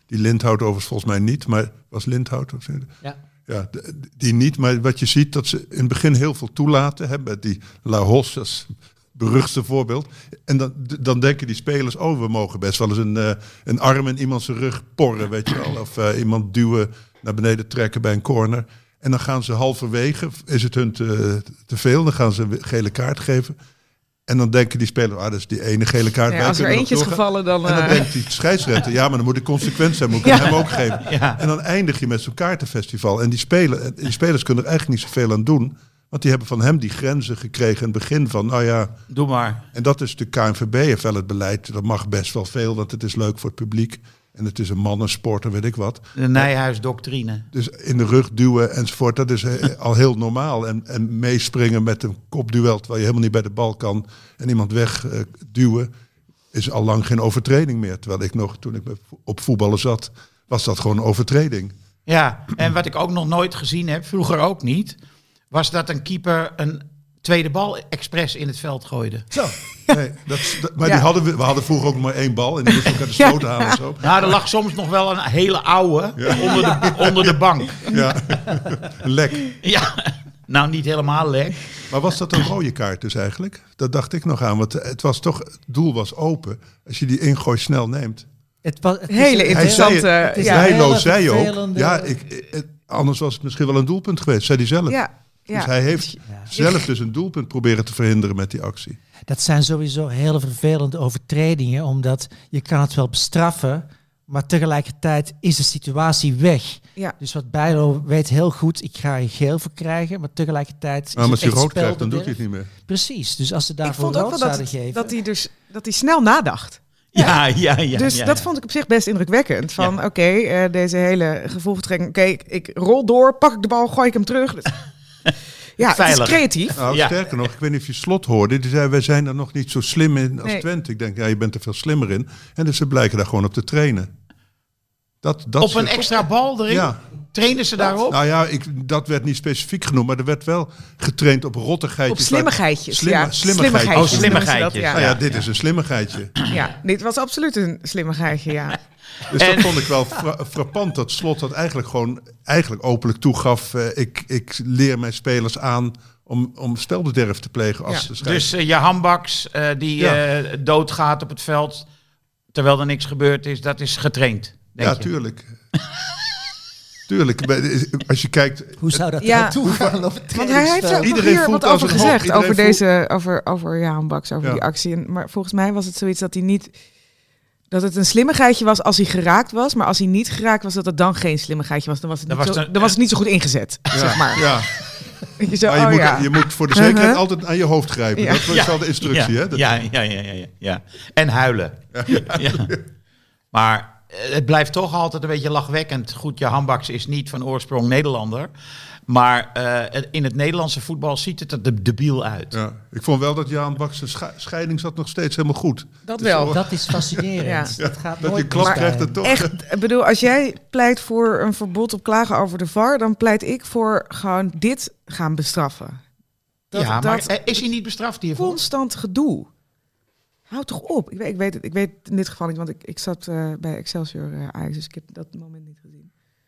die Lindhout overigens volgens mij niet, maar was Lindhout? Of ja. ja. Die niet, maar wat je ziet, dat ze in het begin heel veel toelaten. Hè, met die La Hos als beruchtste voorbeeld. En dan, dan denken die spelers, oh, we mogen best wel eens een, uh, een arm in iemands rug porren, weet je wel. Of uh, iemand duwen... naar beneden trekken bij een corner. En dan gaan ze halverwege, is het hun te, te veel, dan gaan ze een gele kaart geven. En dan denken die spelers, ah, dat is die ene gele kaart. Ja, als er eentje is gevallen, dan... En dan uh... denkt die scheidsrechter, ja, maar dan moet ik consequent zijn, moet ik ja. hem ook geven. Ja. En dan eindig je met zo'n kaartenfestival. En die, spelen, die spelers kunnen er eigenlijk niet zoveel aan doen, want die hebben van hem die grenzen gekregen in het begin van, nou ja... Doe maar. En dat is de K N V B, heeft wel het beleid, dat mag best wel veel, want het is leuk voor het publiek. En het is een mannensport en weet ik wat. De Nijhuis-doctrine. Dus in de rug duwen enzovoort, dat is al heel normaal. En, en meespringen met een kopduel, terwijl je helemaal niet bij de bal kan... en iemand wegduwen, uh, is al lang geen overtreding meer. Terwijl ik nog, toen ik op voetballen zat, was dat gewoon een overtreding. Ja, en wat ik ook nog nooit gezien heb, vroeger ook niet... was dat een keeper een tweede bal expres in het veld gooide. Zo. Nee, dat, dat, maar ja. die hadden we, we hadden vroeger ook maar één bal. En die moest ook uit de sloot ja. halen. Zo. Nou, er lag soms nog wel een hele oude ja. onder, de, onder de bank. Ja, lek. Ja, nou niet helemaal lek. Maar was dat een rode kaart dus eigenlijk? Dat dacht ik nog aan. Want het was toch, het doel was open. Als je die ingooi snel neemt. Het was een hele interessante... Hij zei, ja, zei ook. Ja, ik, het, anders was het misschien wel een doelpunt geweest. Zei hij zelf. Ja. Ja. Dus hij heeft ja. zelf dus een doelpunt proberen te verhinderen met die actie. Dat zijn sowieso hele vervelende overtredingen, omdat je kan het wel bestraffen, maar tegelijkertijd is de situatie weg. Ja. Dus wat Bijlo weet heel goed, ik ga je geel voor krijgen, maar tegelijkertijd... Ja, maar als je rood krijgt, dan doet hij het niet meer. Precies, dus als ze daarvoor rood zouden dat, geven... Dat hij, dus, dat hij snel nadacht. Ja, ja, ja, ja. Dus ja, ja. dat vond ik op zich best indrukwekkend. Van ja. oké, okay, uh, deze hele gevolgtrekking... Oké, okay, ik, ik rol door, pak ik de bal, gooi ik hem terug... Ja, veilig. Het is creatief. Nou, ja. Sterker nog, ik weet niet of je Slot hoorde. Die zei, wij zijn er nog niet zo slim in als nee. Twente. Ik denk, ja, je bent er veel slimmer in. En dus ze blijken daar gewoon op te trainen. Dat, dat op ze... een extra bal erin? Ja. Trainen ze dat, daarop? Nou ja, ik, dat werd niet specifiek genoemd. Maar er werd wel getraind op rottigheidjes. Op slimmigheidjes. Slim, ja. Slimmigheidjes. Oh, slimmigheidjes. Ja. Nou ja, dit ja. is een slimmigheidje. Ja, dit was absoluut een slimmigheidje, ja. Dus en... dat vond ik wel fra- frappant, dat Slot dat eigenlijk gewoon eigenlijk openlijk toegaf. Uh, ik, ik leer mijn spelers aan om, om spelbederf te plegen. Als ja. Dus uh, je handbaks uh, die ja. uh, doodgaat op het veld, terwijl er niks gebeurd is, dat is getraind, denk ja, je? Tuurlijk. Tuurlijk, als je kijkt... Hoe zou dat ja, toe gaan? Want hij heeft er iedereen hier wat over gezegd, over voelt... deze, over, over ja, handbaks, over ja. die actie. En, maar volgens mij was het zoiets dat hij niet... Dat het een slimmigheidje was als hij geraakt was. Maar als hij niet geraakt was, dat het dan geen slimmigheidje was. Dan was het, niet, was zo, dan was het niet zo goed ingezet, ja, zeg maar. Ja. Zo, maar je, oh, moet, ja. je moet voor de zekerheid uh-huh. altijd aan je hoofd grijpen. Ja. Dat was ja. al de instructie, ja. hè? Dat... Ja, ja, ja, ja, ja, ja. En huilen. Ja. Ja. Ja. Maar... het blijft toch altijd een beetje lachwekkend. Goed, ja, Hambaks is niet van oorsprong Nederlander. Maar uh, in het Nederlandse voetbal ziet het er debiel uit. Ja, ik vond wel dat Jan Baks zijn scha- scheiding zat nog steeds helemaal goed. Dat dus wel. Zo... dat is fascinerend. Ja. Dat gaat dat nooit je klap krijgt het toch. Echt, ik bedoel, als jij pleit voor een verbod op klagen over de V A R... dan pleit ik voor gewoon dit gaan bestraffen. Dat, ja, maar dat, is hij niet bestraft hiervoor? Constant gedoe. Houd toch op. Ik weet, ik weet het ik weet in dit geval niet, want ik, ik zat uh, bij Excelsior uh, Ajax, dus ik heb dat moment niet gezien.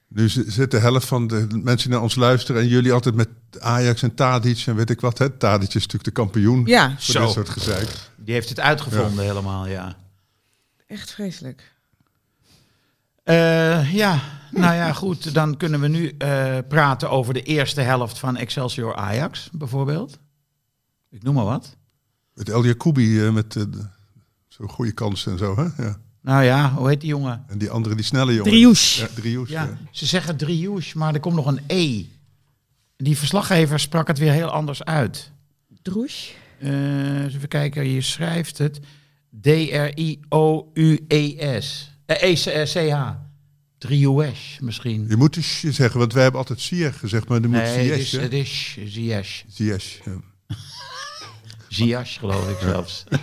Nu zit de helft van de mensen naar ons luisteren en jullie altijd met Ajax en Tadic en weet ik wat. Hè? Tadic is natuurlijk de kampioen ja. voor Zo. dit soort gezeik. Die heeft het uitgevonden ja. helemaal, ja. Echt vreselijk. Uh, ja, nou ja, goed. Dan kunnen we nu uh, praten over de eerste helft van Excelsior Ajax, bijvoorbeeld. Ik noem maar wat. Het El Jacoubi met uh, zo'n goede kansen en zo, hè? Ja. Nou ja, hoe heet die jongen? En die andere, die snelle jongen. Drioes. Ja, Drioes, ja, ja. Ze zeggen Drioes, maar er komt nog een E. Die verslaggever sprak het weer heel anders uit. Droes? Uh, even kijken, hier schrijft het. D R I O U E S. E C H. Drioes misschien. Je moet dus zeggen, want wij hebben altijd Sier gezegd, maar dan moet nee, Ziyech, het is, het is Ziyech. Ziyech, ja. Ziyech, geloof ik zelfs. Ja.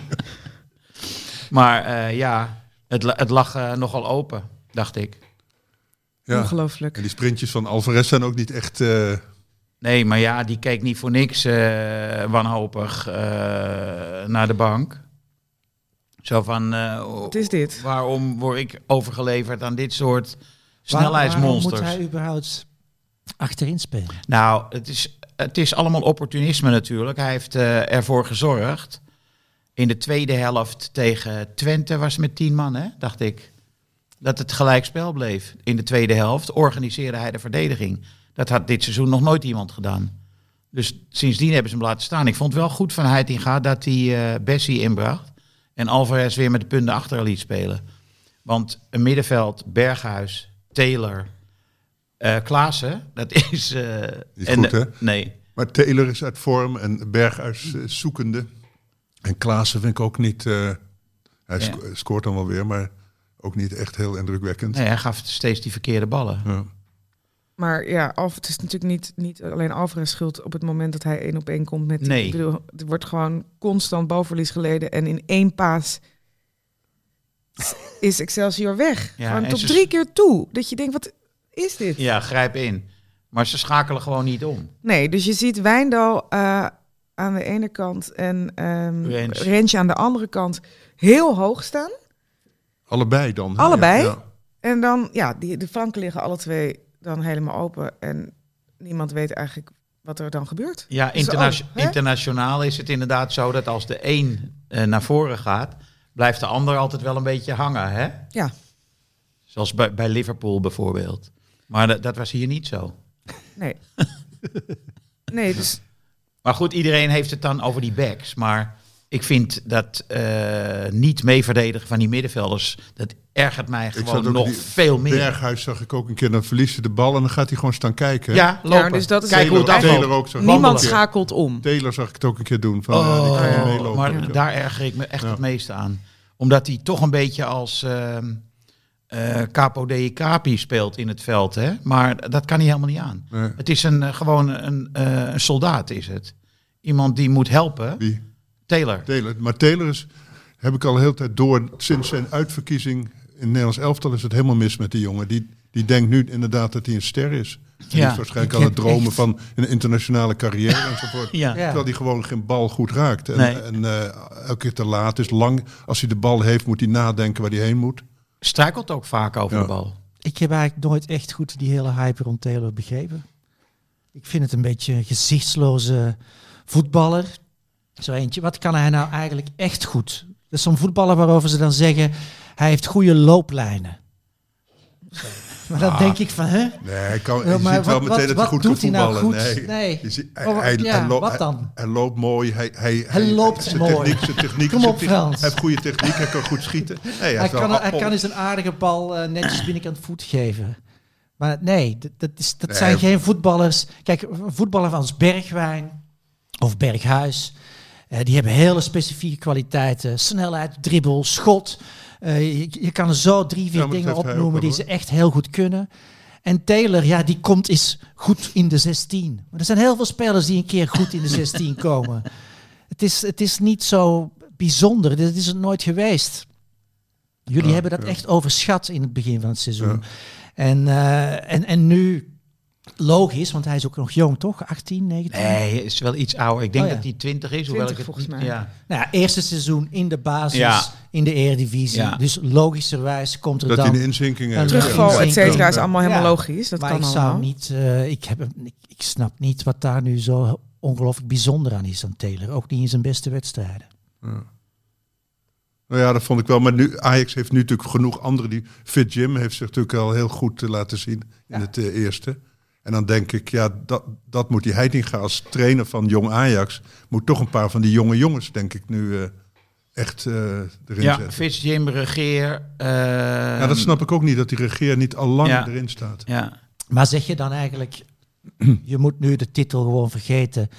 Maar uh, ja, het, het lag uh, nogal open, dacht ik. Ja. Ongelooflijk. En die sprintjes van Alvarez zijn ook niet echt... Uh... Nee, maar ja, die keek niet voor niks uh, wanhopig uh, naar de bank. Zo van... Uh, Wat is dit? Waarom word ik overgeleverd aan dit soort snelheidsmonsters? Waarom moet hij überhaupt achterin spelen? Nou, het is... Het is allemaal opportunisme natuurlijk. Hij heeft uh, ervoor gezorgd. In de tweede helft tegen Twente was het met tien man, hè, dacht ik. Dat het gelijkspel bleef. In de tweede helft organiseerde hij de verdediging. Dat had dit seizoen nog nooit iemand gedaan. Dus sindsdien hebben ze hem laten staan. Ik vond het wel goed van Heitinga dat hij uh, Bessie inbracht. En Alvarez weer met de punten achter liet spelen. Want een middenveld, Berghuis, Taylor... Uh, Klaassen, dat is... Uh, is en, goed, hè? Nee. Maar Taylor is uit vorm en Berghuis uh, zoekende. En Klaassen vind ik ook niet... Uh, hij ja. sco- scoort dan wel weer, maar ook niet echt heel indrukwekkend. Nee, hij gaf steeds die verkeerde ballen. Ja. Maar ja, Alf, het is natuurlijk niet, niet alleen Alvarez schuld op het moment dat hij één op één komt met... Nee. Die, ik bedoel, er wordt gewoon constant balverlies geleden en in één paas... is Excelsior weg. Ja, gewoon tot ze... drie keer toe. Dat je denkt, wat... is dit? Ja, grijp in. Maar ze schakelen gewoon niet om. Nee, dus je ziet Wijndal uh, aan de ene kant en um, Rensje aan de andere kant heel hoog staan. Allebei dan. Hè? Allebei. Ja. En dan, ja, die, de flanken liggen alle twee dan helemaal open. En niemand weet eigenlijk wat er dan gebeurt. Ja, interna- dus, oh, internationaal is het inderdaad zo dat als de een uh, naar voren gaat, blijft de ander altijd wel een beetje hangen, hè? Ja. Zoals bij, bij Liverpool bijvoorbeeld. Maar dat, dat was hier niet zo. Nee. nee dus... Maar goed, iedereen heeft het dan over die backs. Maar ik vind dat uh, niet meeverdedigen van die middenvelders... dat ergert mij gewoon nog die, veel meer. Berghuis zag ik ook een keer, dan verliest hij de bal... en dan gaat hij gewoon staan kijken. Hè? Ja, lopen. Ja, dus dat is Kijk Taylor, hoe dat Taylor ook zo. Niemand schakelt om. Taylor zag ik het ook een keer doen. Van, oh, ja, die kan maar ja. daar erger ik me echt ja. het meeste aan. Omdat hij toch een beetje als... Uh, Uh, Capo Dei Capi speelt in het veld, hè? Maar dat kan hij helemaal niet aan. Nee. Het is een, gewoon een, uh, een soldaat, is het. Iemand die moet helpen. Wie? Taylor. Taylor. Maar Taylor is, heb ik al heel tijd door, sinds zijn uitverkiezing in het Nederlands elftal is het helemaal mis met die jongen. Die, die denkt nu inderdaad dat hij een ster is. En ja. die is waarschijnlijk aan het dromen echt. van een internationale carrière enzovoort. Ja. Terwijl hij gewoon geen bal goed raakt. En, nee. en uh, elke keer te laat is. Lang, als hij de bal heeft, moet hij nadenken waar hij heen moet. Struikelt ook vaak over ja. de bal. Ik heb eigenlijk nooit echt goed die hele hype rond Taylor begrepen. Ik vind het een beetje een gezichtsloze voetballer. Zo eentje. Wat kan hij nou eigenlijk echt goed? Dat is zo'n voetballer waarover ze dan zeggen... hij heeft goede looplijnen. Sorry. Maar ah, dat denk ik van, hè? Nee, hij kan, je ja, maar ziet wel wat, meteen dat hij goed kan voetballen. Nou goed? Nee. nee. Ziet, hij, oh, hij, ja, hij loopt, wat dan? Hij, hij loopt mooi. Hij, hij, hij loopt zijn mooi. Techniek, zijn techniek, Kom op, Frans. Techniek, hij heeft goede techniek, hij kan goed schieten. Hey, hij, hij, kan, hij kan eens een aardige bal uh, netjes binnenkant voet geven. Maar nee, dat, dat, is, dat nee, zijn geen voetballers. Kijk, een voetballer als Bergwijn of Berghuis, uh, die hebben hele specifieke kwaliteiten. Snelheid, dribbel, schot. Uh, je, je kan er zo drie, vier ja, dingen opnoemen die ze echt heel goed kunnen. En Taylor, ja, die komt eens goed in de zestien. Maar er zijn heel veel spelers die een keer goed in de zestien komen. Het is, het is niet zo bijzonder. Het is het nooit geweest. Jullie ja, hebben dat ja. echt overschat in het begin van het seizoen. Ja. En, uh, en, en nu, logisch, want hij is ook nog jong, toch? achttien, negentien? Nee, is wel iets ouder. Ik denk oh, ja. dat hij twintig is. Hoewel twintig, ik volgens mij. Ja. Nou ja, eerste seizoen in de basis, ja. in de Eredivisie. Ja. Dus logischerwijs komt er dat dan... Dat hij een inzinking heeft. Terugval, et cetera, is allemaal helemaal ja. logisch. Dat maar kan ik allemaal. zou niet... Uh, ik, heb, ik, ik snap niet wat daar nu zo ongelooflijk bijzonder aan is aan Taylor. Ook niet in zijn beste wedstrijden. Ja. Nou ja, dat vond ik wel. Maar nu, Ajax heeft nu natuurlijk genoeg anderen. Die Fit Jim heeft zich natuurlijk al heel goed uh, laten zien in ja. het uh, eerste. En dan denk ik, ja, dat, dat moet die Heitinga als trainer van jong Ajax... moet toch een paar van die jonge jongens, denk ik, nu uh, echt uh, erin ja, zetten. Ja, Fit Jim, Regeer... Uh, ja, dat snap ik ook niet, dat die Regeer niet al lang ja. erin staat. Ja. Maar zeg je dan eigenlijk, je moet nu de titel gewoon vergeten...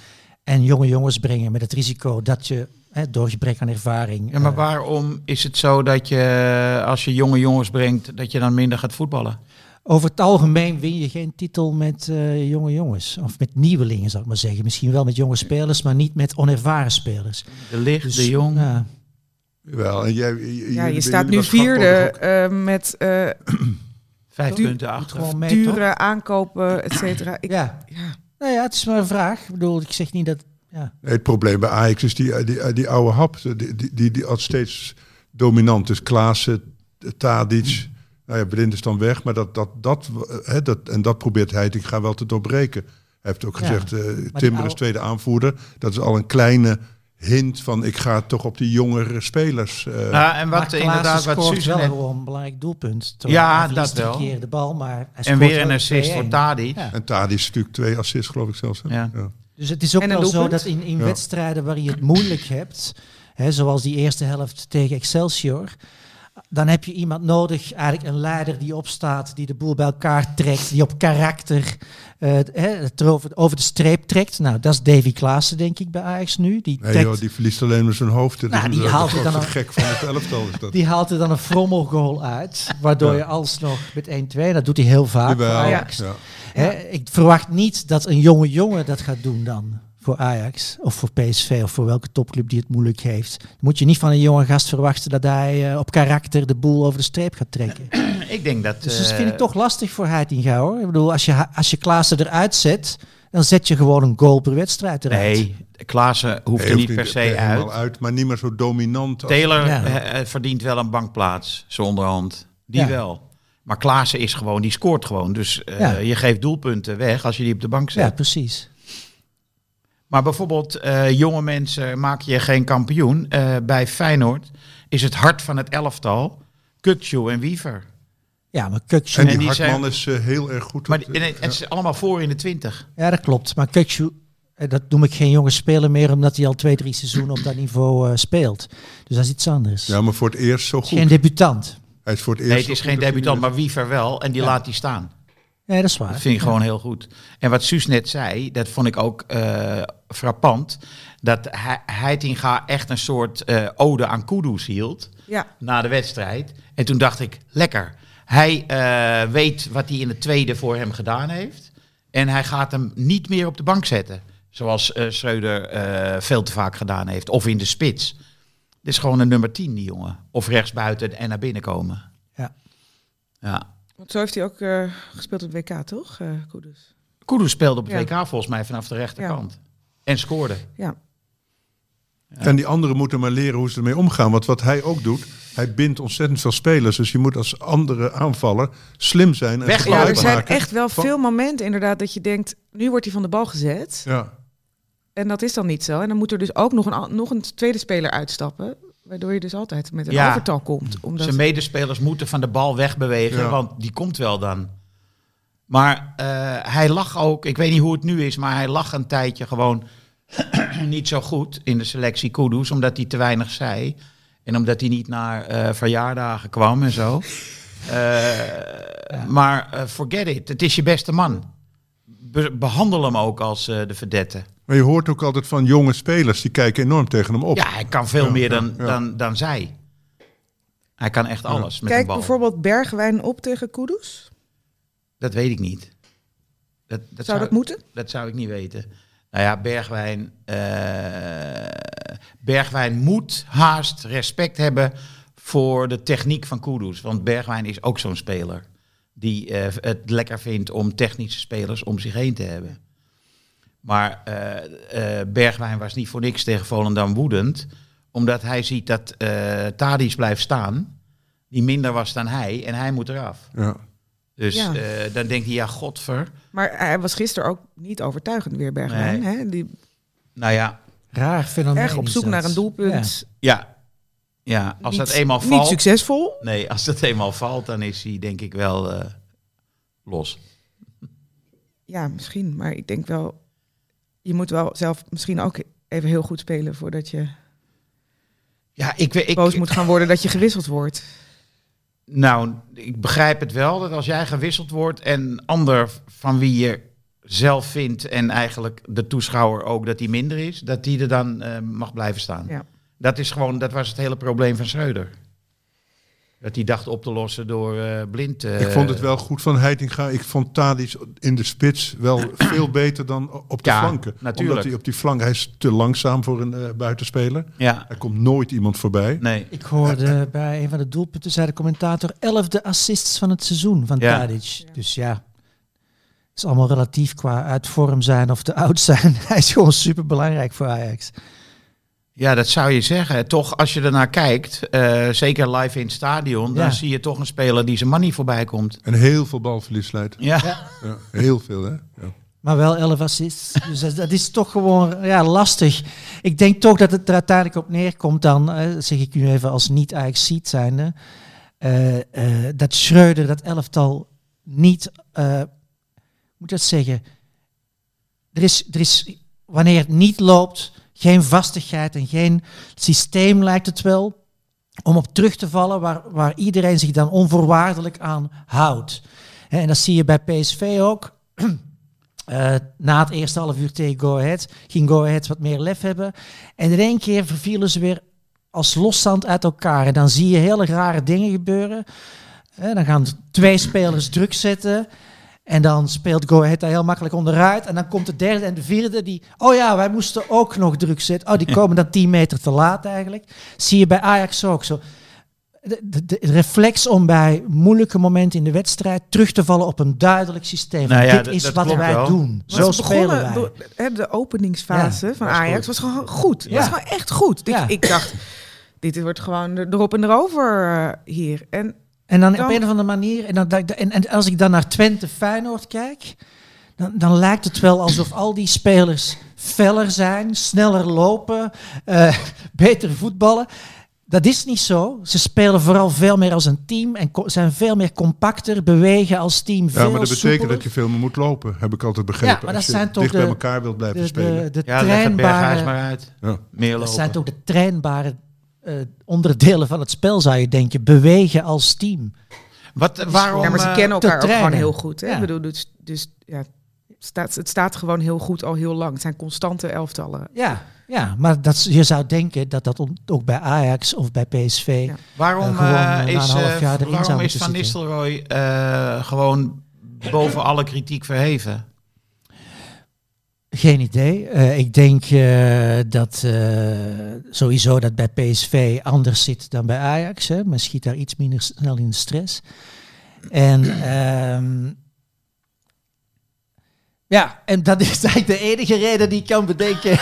en jonge jongens brengen met het risico dat je... He, door gebrek aan ervaring. Ja, maar uh, waarom is het zo dat je, als je jonge jongens brengt, dat je dan minder gaat voetballen? Over het algemeen win je geen titel met uh, jonge jongens. Of met nieuwelingen, zou ik maar zeggen. Misschien wel met jonge spelers, maar niet met onervaren spelers. De Ligt, dus, de Jong. Uh, Wel, en jij, j- ja, je staat nu vierde uh, met... Uh, Vijf du- punten achter. Mee, dure toch? Aankopen, et cetera. Ik, ja. ja. Nou ja, het is maar een vraag. Ik bedoel, ik zeg niet dat... Ja. Nee, het probleem bij Ajax is die, die, die oude hap, die, die, die, die al steeds dominant is. Klaassen, Tadic, nou ja, Blind is dan weg, maar dat, dat, dat, hè, dat, en dat probeert Heitinga wel te doorbreken. Hij heeft ook ja, gezegd, uh, Timber is tweede aanvoerder, dat is al een kleine hint van ik ga toch op die jongere spelers. Uh. Ja, en wat inderdaad wat scoort wel gewoon een belangrijk doelpunt. Ja, dat wel. Keer de bal, maar hij en weer een assist voor Tadic. Ja. En Tadic is natuurlijk twee assists, geloof ik zelfs. Hè? Ja. Ja. Dus het is ook wel zo dat in, in ja. wedstrijden waar je het moeilijk hebt, hè, zoals die eerste helft tegen Excelsior, dan heb je iemand nodig, eigenlijk een leider die opstaat, die de boel bij elkaar trekt, die op karakter uh, hè, het over, over de streep trekt. Nou, dat is Davy Klaassen, denk ik, bij Ajax nu. Die, nee, trekt... joh, die verliest alleen maar zijn hoofd. Dat nou, is die haalt er dan een gek van het elftal is dat. Die haalt er dan een frommelgoal uit, waardoor ja. je alsnog met één-twee, dat doet hij heel vaak bij Ajax. Ja. Hè, ik verwacht niet dat een jonge jongen dat gaat doen dan. Voor Ajax of voor P S V of voor welke topclub die het moeilijk heeft. Moet je niet van een jonge gast verwachten dat hij uh, op karakter de boel over de streep gaat trekken. Ik denk dat... Dus dat uh, vind ik toch lastig voor Heitinga, hoor. Ik bedoel, als je, als je Klaassen eruit zet, dan zet je gewoon een goal per wedstrijd eruit. Nee, Klaassen hoeft nee, er niet per se uit. uit. Maar niet meer zo dominant. Als Taylor ja. verdient wel een bankplaats, zo onderhand. Die ja. wel. Maar Klaassen is gewoon, die scoort gewoon. Dus uh, ja. je geeft doelpunten weg als je die op de bank zet. Ja, precies. Maar bijvoorbeeld uh, jonge mensen maak je geen kampioen. Uh, bij Feyenoord is het hart van het elftal Kukçu en Wiever. Ja, maar Kukçu... En die, en die Hartman zijn... is uh, heel erg goed. Maar, op, en, en, ja. Het is allemaal voor in de twintig. Ja, dat klopt. Maar Kukçu, dat noem ik geen jonge speler meer... omdat hij al twee, drie seizoenen op dat niveau uh, speelt. Dus dat is iets anders. Ja, maar voor het eerst zo goed. Geen debutant. Hij is voor het eerst nee, het is geen debutant, maar Wiever wel. En die ja. laat hij staan. Nee, dat is waar. Dat vind ik ja. gewoon heel goed. En wat Suus net zei, dat vond ik ook uh, frappant. Dat He- Heitinga echt een soort uh, ode aan Kudus hield. Ja. Na de wedstrijd. En toen dacht ik, lekker. Hij uh, weet wat hij in de tweede voor hem gedaan heeft. En hij gaat hem niet meer op de bank zetten. Zoals uh, Schreuder uh, veel te vaak gedaan heeft. Of in de spits. Dit is gewoon een nummer tien, die jongen. Of rechtsbuiten en naar binnen komen. Ja. Ja. Want zo heeft hij ook uh, gespeeld op het W K, toch, uh, Kudus? Kudus speelde op het ja. W K volgens mij vanaf de rechterkant. Ja. En scoorde. Ja. Ja. En die anderen moeten maar leren hoe ze ermee omgaan. Want wat hij ook doet, hij bindt ontzettend veel spelers. Dus je moet als andere aanvaller slim zijn. En Weg, ja, er zijn maken. echt wel veel momenten inderdaad dat je denkt, nu wordt hij van de bal gezet. Ja. En dat is dan niet zo. En dan moet er dus ook nog een, nog een tweede speler uitstappen. Waardoor je dus altijd met een ja. overtal komt. Omdat... Zijn medespelers moeten van de bal wegbewegen, ja. want die komt wel dan. Maar uh, hij lag ook, ik weet niet hoe het nu is, maar hij lag een tijdje gewoon niet zo goed in de selectie Kudus. Omdat hij te weinig zei. En omdat hij niet naar uh, verjaardagen kwam en zo. Uh, ja. Maar uh, forget it. Het is je beste man. Be- behandel hem ook als uh, de verdette. Maar je hoort ook altijd van jonge spelers. Die kijken enorm tegen hem op. Ja, hij kan veel ja, meer dan, ja. dan, dan zij. Hij kan echt alles ja. met Kijk, een bal. Kijk bijvoorbeeld Bergwijn op tegen Kudus? Dat weet ik niet. Dat, dat zou, zou dat moeten? Dat zou ik niet weten. Nou ja, Bergwijn... Uh, Bergwijn moet haast respect hebben... voor de techniek van Kudus. Want Bergwijn is ook zo'n speler... die uh, het lekker vindt om technische spelers om zich heen te hebben. Maar uh, uh, Bergwijn was niet voor niks tegen Volendam woedend... omdat hij ziet dat uh, Tadic blijft staan... die minder was dan hij en hij moet eraf. Ja. Dus ja. Uh, dan denkt hij, ja, godver. Maar hij was gisteren ook niet overtuigend weer, Bergwijn. Nee. Hè? Die... Nou ja. Raar fenomeen. Erg op zoek naar een doelpunt. Ja. ja. Ja, als niet, dat eenmaal valt... Niet succesvol? Nee, als dat eenmaal valt, dan is hij denk ik wel uh, los. Ja, misschien. Maar ik denk wel... Je moet wel zelf misschien ook even heel goed spelen voordat je... Ja, ik, ik, boos ik, moet gaan worden dat je gewisseld wordt. Nou, ik begrijp het wel. Dat als jij gewisseld wordt en ander van wie je zelf vindt... en eigenlijk de toeschouwer ook dat die minder is... dat die er dan uh, mag blijven staan. Ja. Dat is gewoon, dat was het hele probleem van Schreuder. Dat hij dacht op te lossen door uh, blind... Uh, ik vond het wel goed van Heitinga. Ik vond Tadic in de spits wel veel beter dan op de ja, flanken. Natuurlijk. Omdat hij op die flank... Hij is te langzaam voor een uh, buitenspeler. Ja. Er komt nooit iemand voorbij. Nee. Ik hoorde uh, bij een van de doelpunten... zei de commentator... elfde assists van het seizoen van ja. Tadic. Ja. Dus ja... Het is allemaal relatief qua uitvorm zijn of te oud zijn. Hij is gewoon superbelangrijk voor Ajax. Ja, dat zou je zeggen. Toch, als je ernaar kijkt, uh, zeker live in het stadion... dan ja. zie je toch een speler die zijn man niet voorbij komt. En heel veel balverlies leidt. Ja. Ja. Ja, heel veel, hè? Ja. Maar wel elf assists. Dus dat, dat is toch gewoon ja, lastig. Ik denk toch dat het er uiteindelijk op neerkomt dan... Uh, zeg ik nu even als niet-Ajax-ziet zijnde... Uh, uh, dat Schreuder, dat elftal niet... Uh, moet dat zeggen? Er is, er is, wanneer het niet loopt... Geen vastigheid en geen systeem lijkt het wel om op terug te vallen waar, waar iedereen zich dan onvoorwaardelijk aan houdt. En dat zie je bij P S V ook. Uh, na het eerste half uur tegen Go Ahead ging Go Ahead wat meer lef hebben. En in één keer vervielen ze weer als loszand uit elkaar. En dan zie je hele rare dingen gebeuren. Uh, dan gaan twee spelers druk zetten... En dan speelt Go Ahead daar heel makkelijk onderuit. En dan komt de derde en de vierde die... Oh ja, wij moesten ook nog druk zetten. Oh, die komen dan tien meter te laat eigenlijk. Zie je bij Ajax ook zo. De, de, de reflex om bij moeilijke momenten in de wedstrijd... terug te vallen op een duidelijk systeem. Nou ja, Dit is wat wij wel. doen. Maar zo spelen wij. Door, de openingsfase ja, van was Ajax goed. was gewoon goed. Het ja. was gewoon echt goed. Ja. Dus ik dacht, dit wordt gewoon erop en erover hier. En... En dan op een of andere manier, en, dan, en, en als ik dan naar Twente Feyenoord kijk, dan, dan lijkt het wel alsof al die spelers feller zijn, sneller lopen, euh, beter voetballen. Dat is niet zo. Ze spelen vooral veel meer als een team en co- zijn veel meer compacter, bewegen als team. Ja, veel maar dat betekent soepeler. dat je veel meer moet lopen, heb ik altijd begrepen. Ja, maar dat als je zijn dicht de, bij elkaar wilt blijven de, spelen. De, de, de ja, leg het Berghuis maar uit. Ja. Meer lopen. Dat zijn toch de trainbare... Uh, onderdelen van het spel, zou je denken. Bewegen als team. Wat, waarom, ja, maar ze kennen elkaar ook gewoon heel goed. Hè? Ja. Ik bedoel, dus, dus ja, staat, het staat gewoon heel goed al heel lang. Het zijn constante elftallen. Ja, ja maar dat, je zou denken dat dat ook bij Ajax of bij P S V... Ja. Waarom uh, gewoon, uh, is, uh, waarom is Van Nistelrooy uh, gewoon boven alle kritiek verheven? Geen idee. Uh, ik denk uh, dat uh, sowieso dat bij P S V anders zit dan bij Ajax. Hè. Men schiet daar iets minder snel in de stress. En uh, ja, en dat is eigenlijk de enige reden die ik kan bedenken.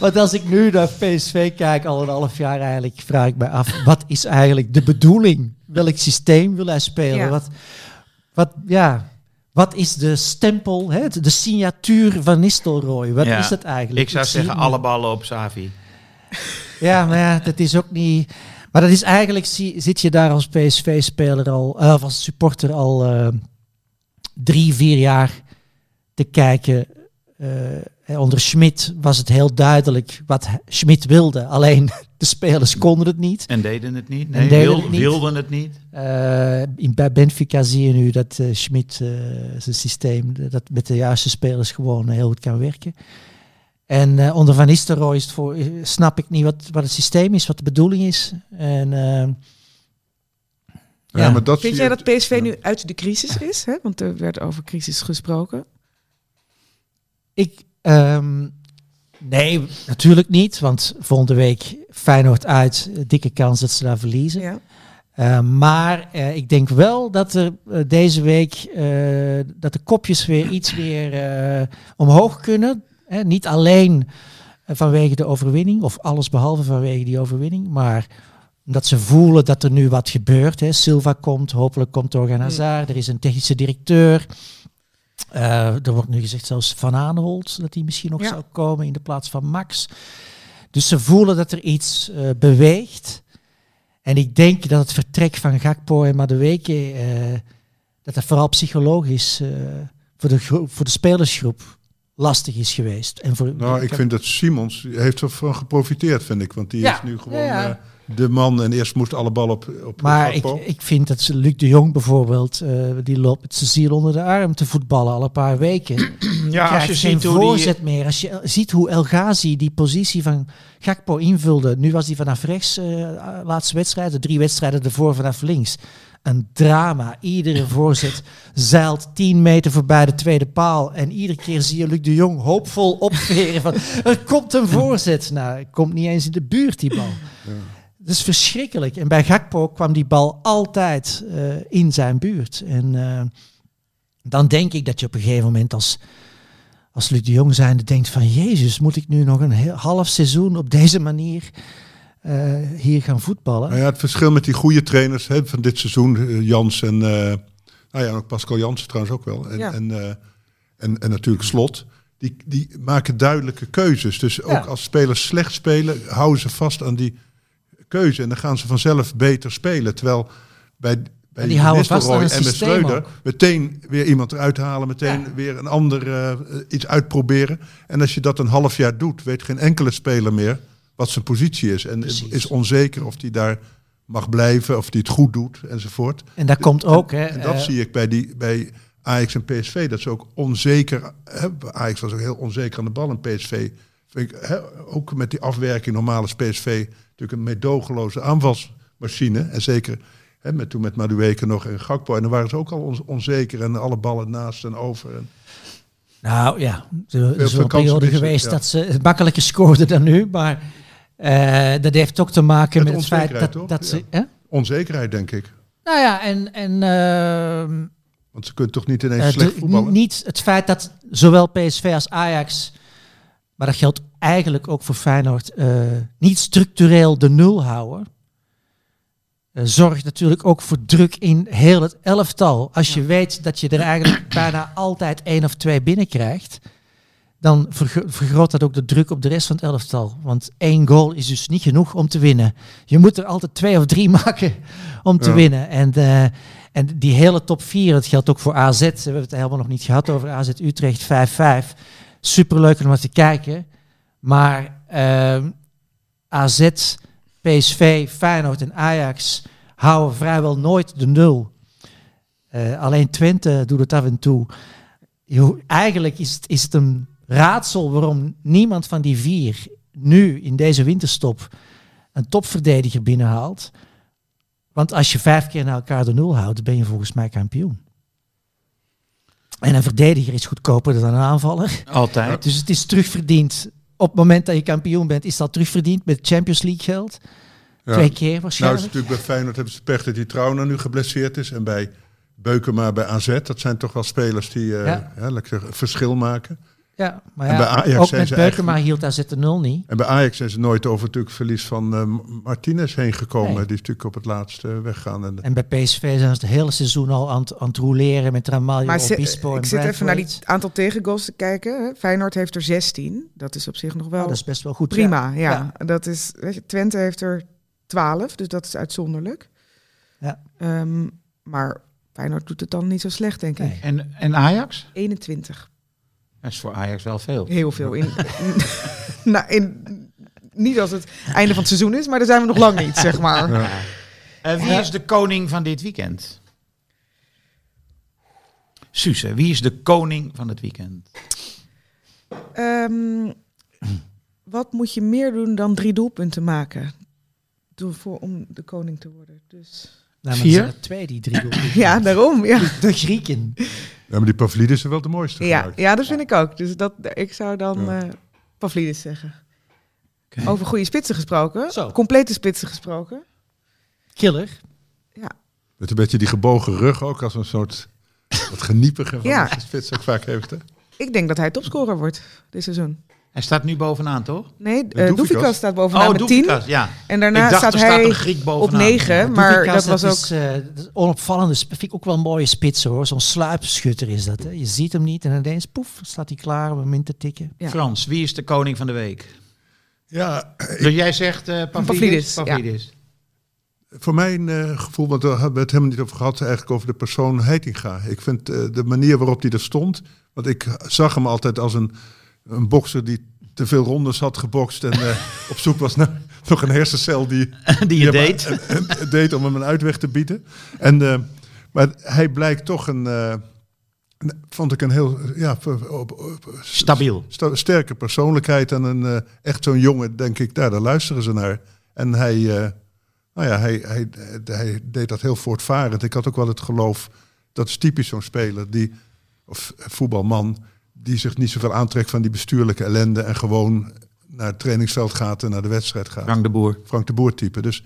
Want als ik nu naar P S V kijk, al een half jaar eigenlijk, vraag ik me af, wat is eigenlijk de bedoeling? Welk systeem wil hij spelen? Ja. Wat, wat, ja... Wat is de stempel, hè? de signatuur van Nistelrooy? Wat ja, is dat eigenlijk? Ik zou ik zeggen, alle ballen op Xavi. Ja, maar ja, dat is ook niet... Maar dat is eigenlijk, zie, zit je daar als P S V-speler al, uh, of als supporter al uh, drie, vier jaar te kijken. Uh, onder Schmid was het heel duidelijk wat Schmid wilde. Alleen De spelers konden het niet. En deden het niet. Nee, deden wil, het niet. Wilden het niet. Uh, in, bij Benfica zie je nu dat uh, Schmid uh, zijn systeem dat met de juiste spelers gewoon uh, heel goed kan werken. En uh, onder Van Nistelrooy is het voor, uh, snap ik niet wat, wat het systeem is, wat de bedoeling is. En... Uh, Ja, ja, maar dat vind jij dat P S V ja. nu uit de crisis is? Hè? Want er werd over crisis gesproken. Ik, um, nee, natuurlijk niet. Want volgende week Feyenoord uit. Dikke kans dat ze daar verliezen. Ja. Uh, maar uh, ik denk wel dat er uh, deze week... Uh, dat de kopjes weer iets weer uh, omhoog kunnen. Hè? Niet alleen vanwege de overwinning. Of alles behalve vanwege die overwinning. Maar... dat ze voelen dat er nu wat gebeurt. Hè. Silva komt, hopelijk komt Thorgan Hazard. Er is een technische directeur. Uh, er wordt nu gezegd zelfs Van Aanholt, dat hij misschien nog ja. zou komen in de plaats van Max. Dus ze voelen dat er iets uh, beweegt. En ik denk dat het vertrek van Gakpo en Madueke... Uh, dat dat vooral psychologisch uh, voor, de gro- voor de spelersgroep lastig is geweest. En voor, nou, ik, ik vind dat Simons heeft ervan geprofiteerd, vind ik. Want die ja. is nu gewoon... Ja, ja. Uh, de man en eerst moest alle bal op, op maar ik, ik vind dat Luc de Jong bijvoorbeeld uh, die loopt met zijn ziel onder de arm te voetballen al een paar weken. Ja, als je ziet geen voorzet die... meer. Als je ziet hoe El Ghazi die positie van Gakpo invulde. Nu was hij vanaf rechts uh, laatste wedstrijd, de drie wedstrijden ervoor vanaf links. Een drama. Iedere voorzet zeilt tien meter voorbij de tweede paal. En iedere keer zie je Luc de Jong hoopvol opveren van er komt een voorzet. Nou, het komt niet eens in de buurt die bal. Ja. Dat is verschrikkelijk. En bij Gakpo kwam die bal altijd uh, in zijn buurt. En uh, dan denk ik dat je op een gegeven moment als, als Luc de Jong zijnde denkt van... Jezus, moet ik nu nog een heel, half seizoen op deze manier uh, hier gaan voetballen? Nou ja, het verschil met die goede trainers hè, van dit seizoen, uh, Jans en... Uh, nou ja, ook Pascal Jansen trouwens ook wel. En, ja. en, uh, en, en natuurlijk Slot. Die, die maken duidelijke keuzes. Dus ja. ook als spelers slecht spelen, houden ze vast aan die... keuze en dan gaan ze vanzelf beter spelen. Terwijl bij, bij die houden vast aan het en met Schreuder ook. Meteen weer iemand eruit halen, meteen ja. weer een ander uh, iets uitproberen. En als je dat een half jaar doet, weet geen enkele speler meer wat zijn positie is. En Precies. is onzeker of die daar mag blijven, of die het goed doet enzovoort. En daar komt ook... En, hè, en dat uh, zie ik bij, die, bij Ajax en P S V, dat ze ook onzeker... Hè, Ajax was ook heel onzeker aan de bal en P S V... Vind ik, hè, ook met die afwerking, normaal is P S V natuurlijk een meedogenloze aanvalsmachine. En zeker hè, met, toen met Madueke nog en Gakpo. En dan waren ze ook al on- onzeker en alle ballen naast en over. En nou ja, er is wel een periode geweest ja. dat ze makkelijker scoorden dan nu. Maar uh, dat heeft ook te maken met, met het feit dat, toch? dat ze... Ja. Hè? Onzekerheid, denk ik. Nou ja, en... en uh, want ze kunnen toch niet ineens uh, slecht voetballen? N- niet het feit dat zowel P S V als Ajax... Maar dat geldt eigenlijk ook voor Feyenoord. Uh, niet structureel de nul houden. Uh, zorgt natuurlijk ook voor druk in heel het elftal. Als je ja. weet dat je er eigenlijk bijna altijd één of twee binnenkrijgt. Dan vergro- vergroot dat ook de druk op de rest van het elftal. Want één goal is dus niet genoeg om te winnen. Je moet er altijd twee of drie maken om te ja. winnen. En, uh, en die hele top vier, dat geldt ook voor A Z. We hebben het helemaal nog niet gehad over A Z Utrecht vijf vijf. Superleuk om naar te kijken. Maar uh, A Z, P S V, Feyenoord en Ajax houden vrijwel nooit de nul. Uh, alleen Twente doet het af en toe. Jo, eigenlijk is het, is het een raadsel waarom niemand van die vier nu in deze winterstop een topverdediger binnenhaalt. Want als je vijf keer naar elkaar de nul houdt, ben je volgens mij kampioen. En een verdediger is goedkoper dan een aanvaller. Altijd. Dus het is terugverdiend. Op het moment dat je kampioen bent, is dat terugverdiend met Champions League geld. Ja. Twee keer waarschijnlijk. Nou is natuurlijk bij Feyenoord hebben ze pech dat die Trouwner nu geblesseerd is. En bij Beukema, bij A Z, dat zijn toch wel spelers die uh, ja. Ja, laat ik zeggen, verschil maken. Ja, maar ja, en bij Ajax ook zijn met ze Beukema hield A Z de nul niet. En bij Ajax zijn ze nooit over natuurlijk verlies van uh, Martinez heen gekomen. Nee. Die is natuurlijk op het laatste uh, weggaan. En, en bij P S V zijn ze het hele seizoen al aan, aan het rouleren met Ramalho, Obispo en Bradford. Ik zit even naar die aantal tegengoals te kijken. Hè. Feyenoord heeft er zestien. Dat is op zich nog wel, oh, dat is best wel goed, prima. Ja. Ja. Ja. Dat is, weet je, Twente heeft er twaalf, dus dat is uitzonderlijk. Ja. Um, maar Feyenoord doet het dan niet zo slecht, denk ik. Nee. En, en Ajax? eenentwintig. Dat is voor Ajax wel veel. Heel veel. In, in, nou, in niet als het einde van het seizoen is, maar daar zijn we nog lang niet, zeg maar. Ja. Uh, wie ja. is de koning van dit weekend? Suze, wie is de koning van het weekend? Um, wat moet je meer doen dan drie doelpunten maken? Doe voor, om de koning te worden. Dus... Nou, maar vier? Er twee die drie doelpunten. Ja, daarom. Ja. De Grieken. Ja, maar die Pavlidis zijn wel de mooiste. Ja, ja, dat vind ik ook. Dus dat, ik zou dan ja. uh, Pavlidis zeggen. Okay. Over goede spitsen gesproken. Zo. Complete spitsen gesproken. Killer. Ja. Met een beetje die gebogen rug ook als een soort... Wat geniepige van ja. de spits ook vaak heeft, hè? Ik denk dat hij topscorer wordt dit seizoen. Hij staat nu bovenaan, toch? Nee, uh, Doefikas staat bovenaan oh, met tien. Ja. En daarna dacht, staat hij staat op negen. Ja, maar Doefikas, dat was dat ook... Is, uh, onopvallende, vind ik ook wel een mooie spits, hoor. Zo'n sluipschutter is dat, hè. Je ziet hem niet en ineens, poef, staat hij klaar om hem in te tikken. Ja. Frans, wie is de koning van de week? Ja, ik... dus jij zegt uh, Pavlidis. Pavlidis. Voor mijn uh, gevoel, want daar hebben we het helemaal niet over gehad, eigenlijk over de persoon Heitinga. Ik vind uh, de manier waarop hij er stond, want ik zag hem altijd als een, een bokser die te veel rondes had gebokst en uh, op zoek was naar nog een hersencel die, die je die deed. Hem, hem, hem, deed om hem een uitweg te bieden. En, uh, maar hij blijkt toch een, uh, een vond ik een heel ja, op, op, op, stabiel, sta, sterke persoonlijkheid en een, uh, echt zo'n jongen, denk ik, daar, daar luisteren ze naar. En hij... Uh, Nou ja, hij, hij, hij deed dat heel voortvarend. Ik had ook wel het geloof, dat is typisch zo'n speler, die, of voetbalman, die zich niet zoveel aantrekt van die bestuurlijke ellende en gewoon naar het trainingsveld gaat en naar de wedstrijd gaat. Frank de Boer. Frank de Boer type. Dus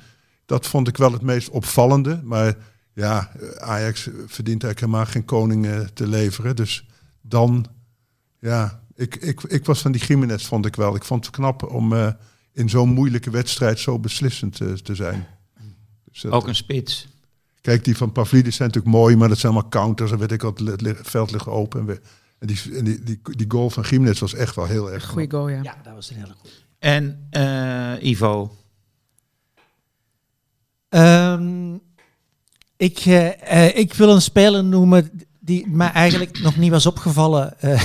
dat vond ik wel het meest opvallende. Maar ja, Ajax verdient eigenlijk helemaal geen koning te leveren. Dus dan, ja, ik, ik, ik was van die Giménez, vond ik wel. Ik vond het knap om... Uh, in zo'n moeilijke wedstrijd zo beslissend uh, te zijn. Dus dat, ook een spits. Kijk, die van Pavlidis zijn natuurlijk mooi, maar dat zijn allemaal counters. En weet ik wat, het veld ligt open. En, we, en, die, en die, die, die goal van Giménez was echt wel heel erg. Goeie goal, ja. Ja, dat was een hele goede. En uh, Ivo? Um, ik, uh, ik wil een speler noemen die mij eigenlijk nog niet was opgevallen... Uh,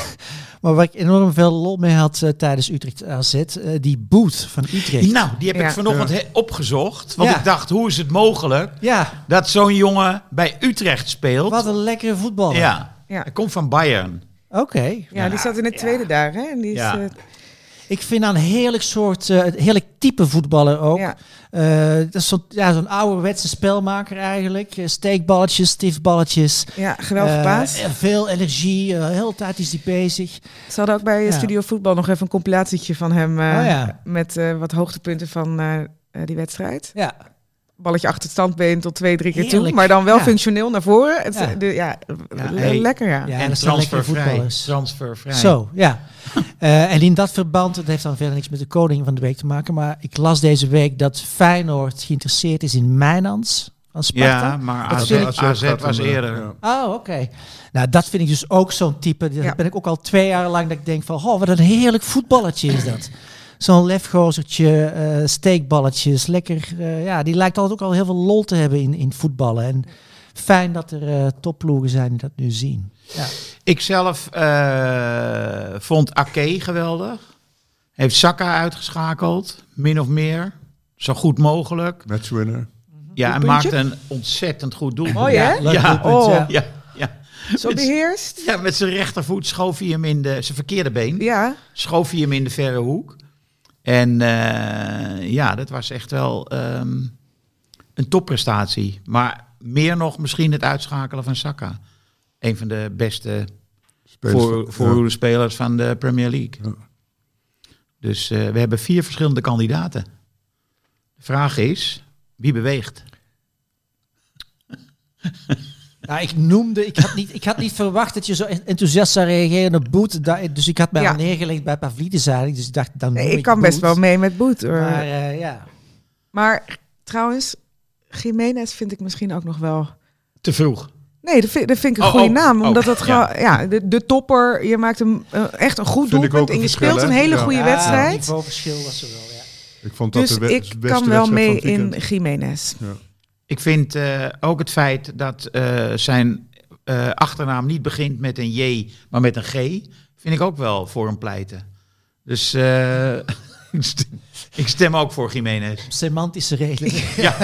Maar waar ik enorm veel lol mee had uh, tijdens Utrecht A Z, uh, die boot van Utrecht. Nou, die heb ja. ik vanochtend he- opgezocht. Want ja. ik dacht, hoe is het mogelijk ja. dat zo'n jongen bij Utrecht speelt? Wat een lekkere voetballer. Ja, ja. Hij komt van Bayern. Oké. Okay. Ja, ja, die zat in het tweede ja. daar. Hè? En die is, ja. uh... Ik vind dat een heerlijk soort, uh, heerlijk type voetballer ook. Ja. Uh, dat is zo'n, ja, zo'n ouderwetse spelmaker eigenlijk. Uh, steekballetjes, stiefballetjes. Ja, geweldig uh, paas. Veel energie, uh, heel tactisch bezig. Ze hadden ook bij ja. Studio Voetbal nog even een compilatietje van hem. Uh, oh, ja. Met uh, wat hoogtepunten van uh, die wedstrijd. Ja. Balletje achter het standbeen tot twee, drie keer heerlijk toe. Maar dan wel ja. functioneel naar voren. Het, ja. De, ja, ja, hey. Lekker, ja. ja en dat transfervrij. Transfervrij. Zo, ja. uh, en in dat verband, het heeft dan verder niks met de koning van de week te maken. Maar ik las deze week dat Feyenoord geïnteresseerd is in Mijnans van Sparta. Ja, maar A Z was eerder. Oh, oké. Okay. Nou, dat vind ik dus ook zo'n type. Dat ja. ben ik ook al twee jaar lang dat ik denk van, oh, wat een heerlijk voetballertje is dat. Zo'n lefgozertje, uh, steekballetjes, lekker. Uh, ja, die lijkt altijd ook al heel veel lol te hebben in, in voetballen. En fijn dat er uh, topploegen zijn die dat nu zien. Ja. Ik zelf uh, vond Ake geweldig. Heeft Saka uitgeschakeld, min of meer. Zo goed mogelijk. Matchwinner. Ja, en maakt een ontzettend goed doelpunt. Mooi, hè? Ja, ja. Doelpunt, oh. ja. ja, ja. Zo beheerst. Ja, met zijn rechtervoet schoof hij hem in de... Zijn verkeerde been. Ja. Schoof hij hem in de verre hoek. En uh, ja, dat was echt wel um, een topprestatie. Maar meer nog misschien het uitschakelen van Saka. Een van de beste voor, voor ja. spelers van de Premier League. Ja. Dus uh, we hebben vier verschillende kandidaten. De vraag is, wie beweegt? Nou, ik noemde, ik had, niet, ik had niet verwacht dat je zo enthousiast zou reageren op Boet. Dat, dus ik had mij ja. al neergelegd bij Pavlidis eigenlijk. Dus ik dacht, dan nee, ik, ik kan Boet. Best wel mee met Boet. Hoor. Maar, uh, ja. maar trouwens, Giménez vind ik misschien ook nog wel... Te vroeg. Nee, dat vind, dat vind ik een oh, goede oh, naam. Omdat dat oh, ja. ja, de, de topper, je maakt een, echt een goed vind doelpunt. En je verschil, speelt een hele ja. goede ja, wedstrijd. Het niveauverschil was er wel, ja. Ik vond dat dus de we- ik kan wel mee in Giménez. Ja. Ik vind uh, ook het feit dat uh, zijn uh, achternaam niet begint met een J, maar met een G, vind ik ook wel voor hem pleiten. Dus uh, Ik stem ook voor Giménez. Semantische redenen. Ja.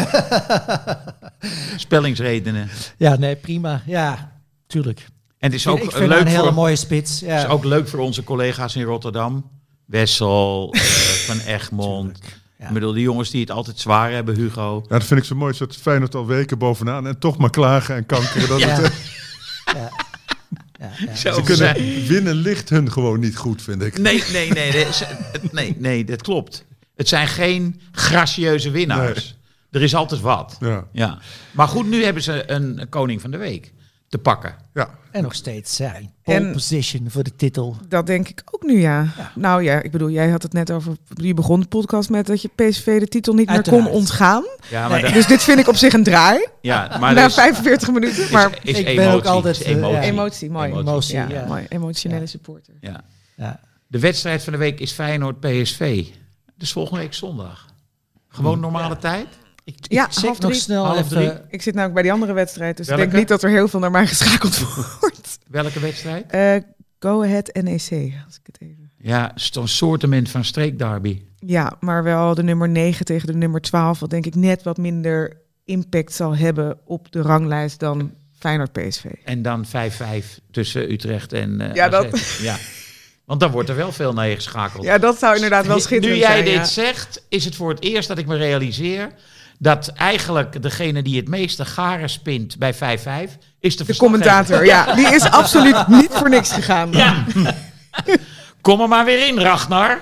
Spellingsredenen. Ja, nee, prima. Ja, tuurlijk. En het is ook ik vind leuk een hele voor, mooie spits. Ja. Het is ook leuk voor onze collega's in Rotterdam. Wessel, uh, Van Egmond. Ja. Ik bedoel, die jongens die het altijd zwaar hebben, Hugo. Ja, dat vind ik zo mooi. Dat Feyenoord al weken bovenaan en toch maar klagen en kankeren. Dat ja. Het, uh... ja. Ja, ja. Zo ze kunnen zijn. Winnen ligt hun gewoon niet goed, vind ik. Nee, nee, nee, nee, nee, nee dat klopt. Het zijn geen gracieuze winnaars. Nee. Er is altijd wat. Ja. Ja. Maar goed, nu hebben ze een koning van de week te pakken. Ja. En nog steeds zijn. Pole en position voor de titel. Dat denk ik ook nu, ja. ja. Nou ja, ik bedoel, jij had het net over... Je begon de podcast met dat je P S V de titel niet Uiteraard. meer kon ontgaan. Ja, maar nee. Dus dit vind ik op zich een draai. Ja, maar na dus, vijfenveertig minuten. Is, maar is ik emotie, ben ook altijd... Uh, emotie. Ja. emotie, mooi. Emotie, ja, ja. mooi. Emotionele ja. supporter. Ja. Ja. De wedstrijd van de week is Feyenoord P S V. Dus volgende week zondag. Gewoon normale ja. tijd? Ik, ik ja, zeg nog snel even. Ik zit namelijk bij die andere wedstrijd, dus Welke? ik denk niet dat er heel veel naar mij geschakeld wordt. Welke wedstrijd? Uh, Go Ahead N E C, als ik het even... Ja, een soortement van streekderby. Ja, maar wel de nummer negen tegen de nummer twaalf, wat denk ik net wat minder impact zal hebben op de ranglijst dan Feyenoord P S V. En dan vijf vijf tussen Utrecht en uh, ja, dat... A Z. Ja. Want dan wordt er wel veel naar je geschakeld. Ja, dat zou inderdaad wel schitterend zijn. Nu jij zijn, dit ja. zegt, is het voor het eerst dat ik me realiseer... dat eigenlijk degene die het meeste garen spint bij vijf vijf... is de, de commentator, ja. Die is absoluut niet voor niks gegaan. Ja. Kom er maar weer in, Ragnar.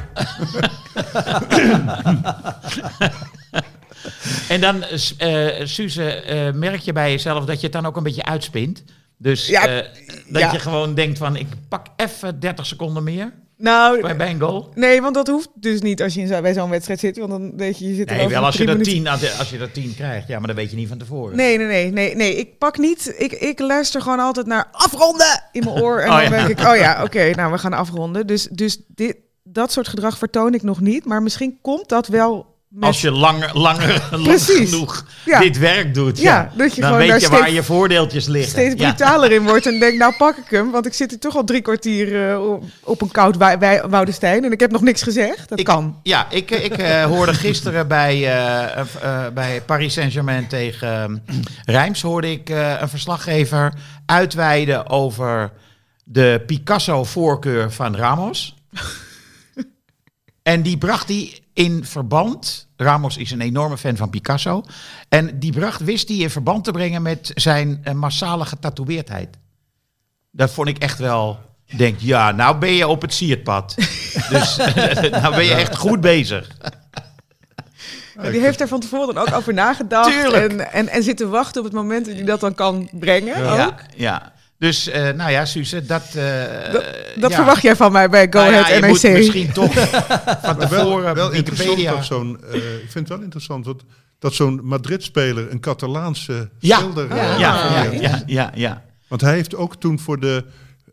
En dan, uh, Suze, uh, merk je bij jezelf dat je het dan ook een beetje uitspint? Dus ja, uh, dat ja. je gewoon denkt van, ik pak even dertig seconden meer... Nou, bij, bij een goal? Nee, want dat hoeft dus niet als je in zo, bij zo'n wedstrijd zit. Want dan weet je, je zit er nee, wel als je, dat tien, als je dat tien krijgt. Ja, maar dat weet je niet van tevoren. Nee, nee, nee. nee, nee. Ik pak niet... Ik, ik luister gewoon altijd naar afronden in mijn oor. En oh, dan ja. denk ik, oh ja, oké, okay, nou, we gaan afronden. Dus, dus dit, dat soort gedrag vertoon ik nog niet. Maar misschien komt dat wel... Met... Als je langer, langer lang genoeg ja. dit werk doet, ja, ja. Dat je dan weet je waar je voordeeltjes liggen. Steeds brutaler ja. in wordt en denk, nou pak ik hem. Want ik zit er toch al drie kwartier uh, op een koud wij- wij- Woudestein en ik heb nog niks gezegd. Dat ik, kan. Ja, ik, ik uh, hoorde gisteren bij, uh, uh, bij Paris Saint-Germain tegen uh, Reims... hoorde ik uh, een verslaggever uitweiden over de Picasso-voorkeur van Ramos. En die bracht die... in verband, Ramos is een enorme fan van Picasso... en die bracht, wist hij in verband te brengen met zijn massale getatoeëerdheid. Dat vond ik echt wel... denk, ja, nou ben je op het sierpad. Dus nou ben je echt goed bezig. Ja, die heeft er van tevoren dan ook over nagedacht... En, en, en zitten wachten op het moment dat hij dat dan kan brengen. Ja, ook. ja. Dus, uh, nou ja, Suze, dat... Uh, dat, dat ja. verwacht jij van mij bij Go Ahead nou ja, N E C. Moet misschien toch van tevoren wel, wel interessant zo'n, uh, ik vind het wel interessant dat, dat zo'n Madrid-speler een Catalaanse ja. schilder... Ah, ja, ja, ja, ja, ja, ja. Want hij heeft ook toen voor de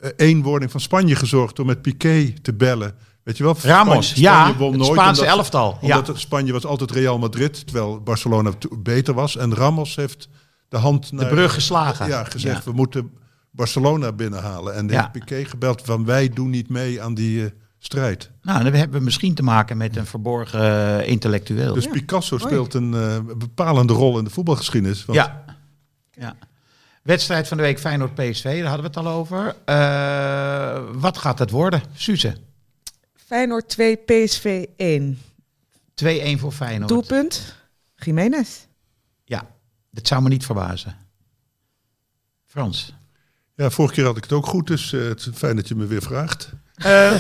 uh, eenwording van Spanje gezorgd... om met Piqué te bellen. Weet je wel? Ramos, Spanje, ja, Spanje won nooit, het Spaanse omdat, elftal. Ja. Omdat Spanje was altijd Real Madrid, terwijl Barcelona beter was. En Ramos heeft de hand naar... De brug geslagen. Ja, gezegd, ja. we moeten... Barcelona binnenhalen en de ja. Piqué gebeld van wij doen niet mee aan die uh, strijd. Nou, dan hebben we misschien te maken met een verborgen uh, intellectueel. Dus ja. Picasso speelt een uh, bepalende rol in de voetbalgeschiedenis. Want... Ja. ja. Wedstrijd van de week Feyenoord P S V, daar hadden we het al over. Uh, wat gaat het worden, Suze? Feyenoord twee, P S V één. twee-een voor Feyenoord. Doelpunt, Giménez. Ja, dat zou me niet verbazen. Frans. Ja, vorige keer had ik het ook goed, dus uh, het is fijn dat je me weer vraagt. Uh,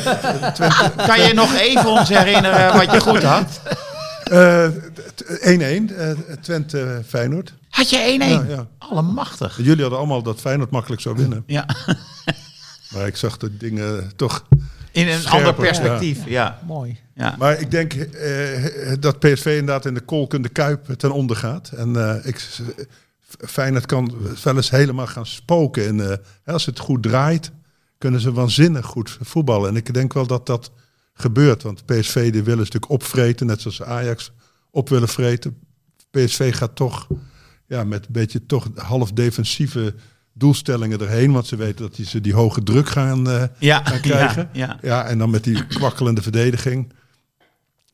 Twente, kan je nog even ons herinneren wat je goed had? Uh, één-één, uh, Twente-Feyenoord. Had je één-één? Ja, ja. Allemachtig. Jullie hadden allemaal dat Feyenoord makkelijk zou winnen. Ja. Maar ik zag de dingen toch... In een scherper, ander perspectief, ja. ja. ja. Mooi. Ja. Maar ik denk uh, dat P S V inderdaad in de kolkende Kuip ten onder gaat. En uh, ik... Feyenoord kan wel eens helemaal gaan spoken. En uh, als het goed draait, kunnen ze waanzinnig goed voetballen. En ik denk wel dat dat gebeurt. Want P S V die willen een stuk opvreten, net zoals Ajax op willen vreten. P S V gaat toch ja, met een beetje toch half defensieve doelstellingen erheen. Want ze weten dat die, ze die hoge druk gaan, uh, ja, gaan krijgen. Ja, ja. Ja, en dan met die kwakkelende verdediging.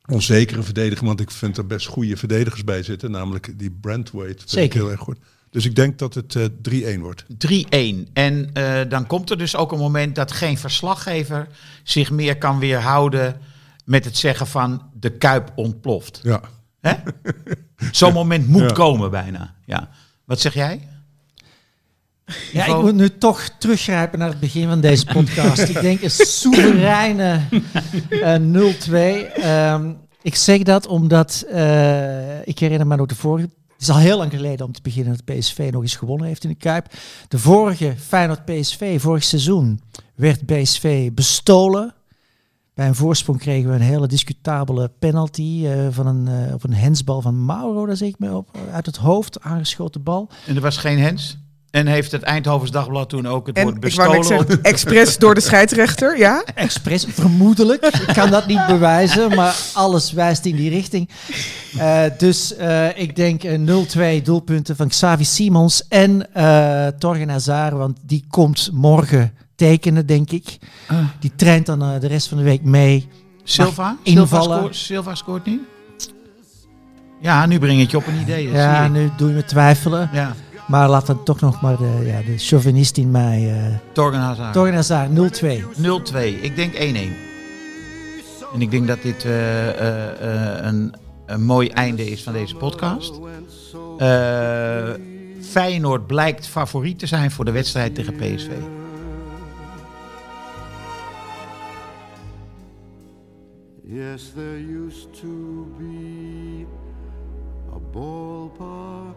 onzekere verdediger, want ik vind er best goede verdedigers bij zitten. Namelijk die Brandwaite. Zeker. Heel erg goed. Dus ik denk dat het uh, drie-één wordt. drie-één. En uh, dan komt er dus ook een moment dat geen verslaggever zich meer kan weerhouden met het zeggen van de Kuip ontploft. Ja. Hè? Zo'n moment moet ja. komen bijna. Ja. Wat zeg jij? Ja, ik moet nu toch teruggrijpen naar het begin van deze podcast. Ik denk een soevereine uh, nul-twee. Um, ik zeg dat omdat, uh, ik herinner me nog de vorige... Het is al heel lang geleden om te beginnen dat P S V nog eens gewonnen heeft in de Kuip. De vorige Feyenoord-P S V, vorig seizoen, werd P S V bestolen. Bij een voorsprong kregen we een hele discutabele penalty uh, van een, uh, op een hensbal van Mauro, daar zeg ik me op, uit het hoofd, aangeschoten bal. En er was geen hens? En heeft het Eindhovens Dagblad toen ook het en, woord bestolen... Zeggen, expres door de scheidsrechter, ja? Expres, vermoedelijk. Ik kan dat niet bewijzen, maar alles wijst in die richting. Uh, dus uh, ik denk uh, nul-twee doelpunten van Xavi Simons en uh, Thorgan Hazard, want die komt morgen tekenen, denk ik. Uh. Die traint dan uh, de rest van de week mee. Silva? Silva scoort, Silva scoort niet? Ja, nu breng ik je op een idee. Ja, zie nu doe je me twijfelen. Ja. Maar laat dan toch nog maar de, ja, de chauvinist in mij... Uh, Thorgan Hazard. Thorgan Hazard, nul-twee. nul-twee. Ik denk één-één. En ik denk dat dit uh, uh, uh, een, een mooi einde is van deze podcast. Uh, Feyenoord blijkt favoriet te zijn voor de wedstrijd tegen P S V. Yes, there used to be a ballpark.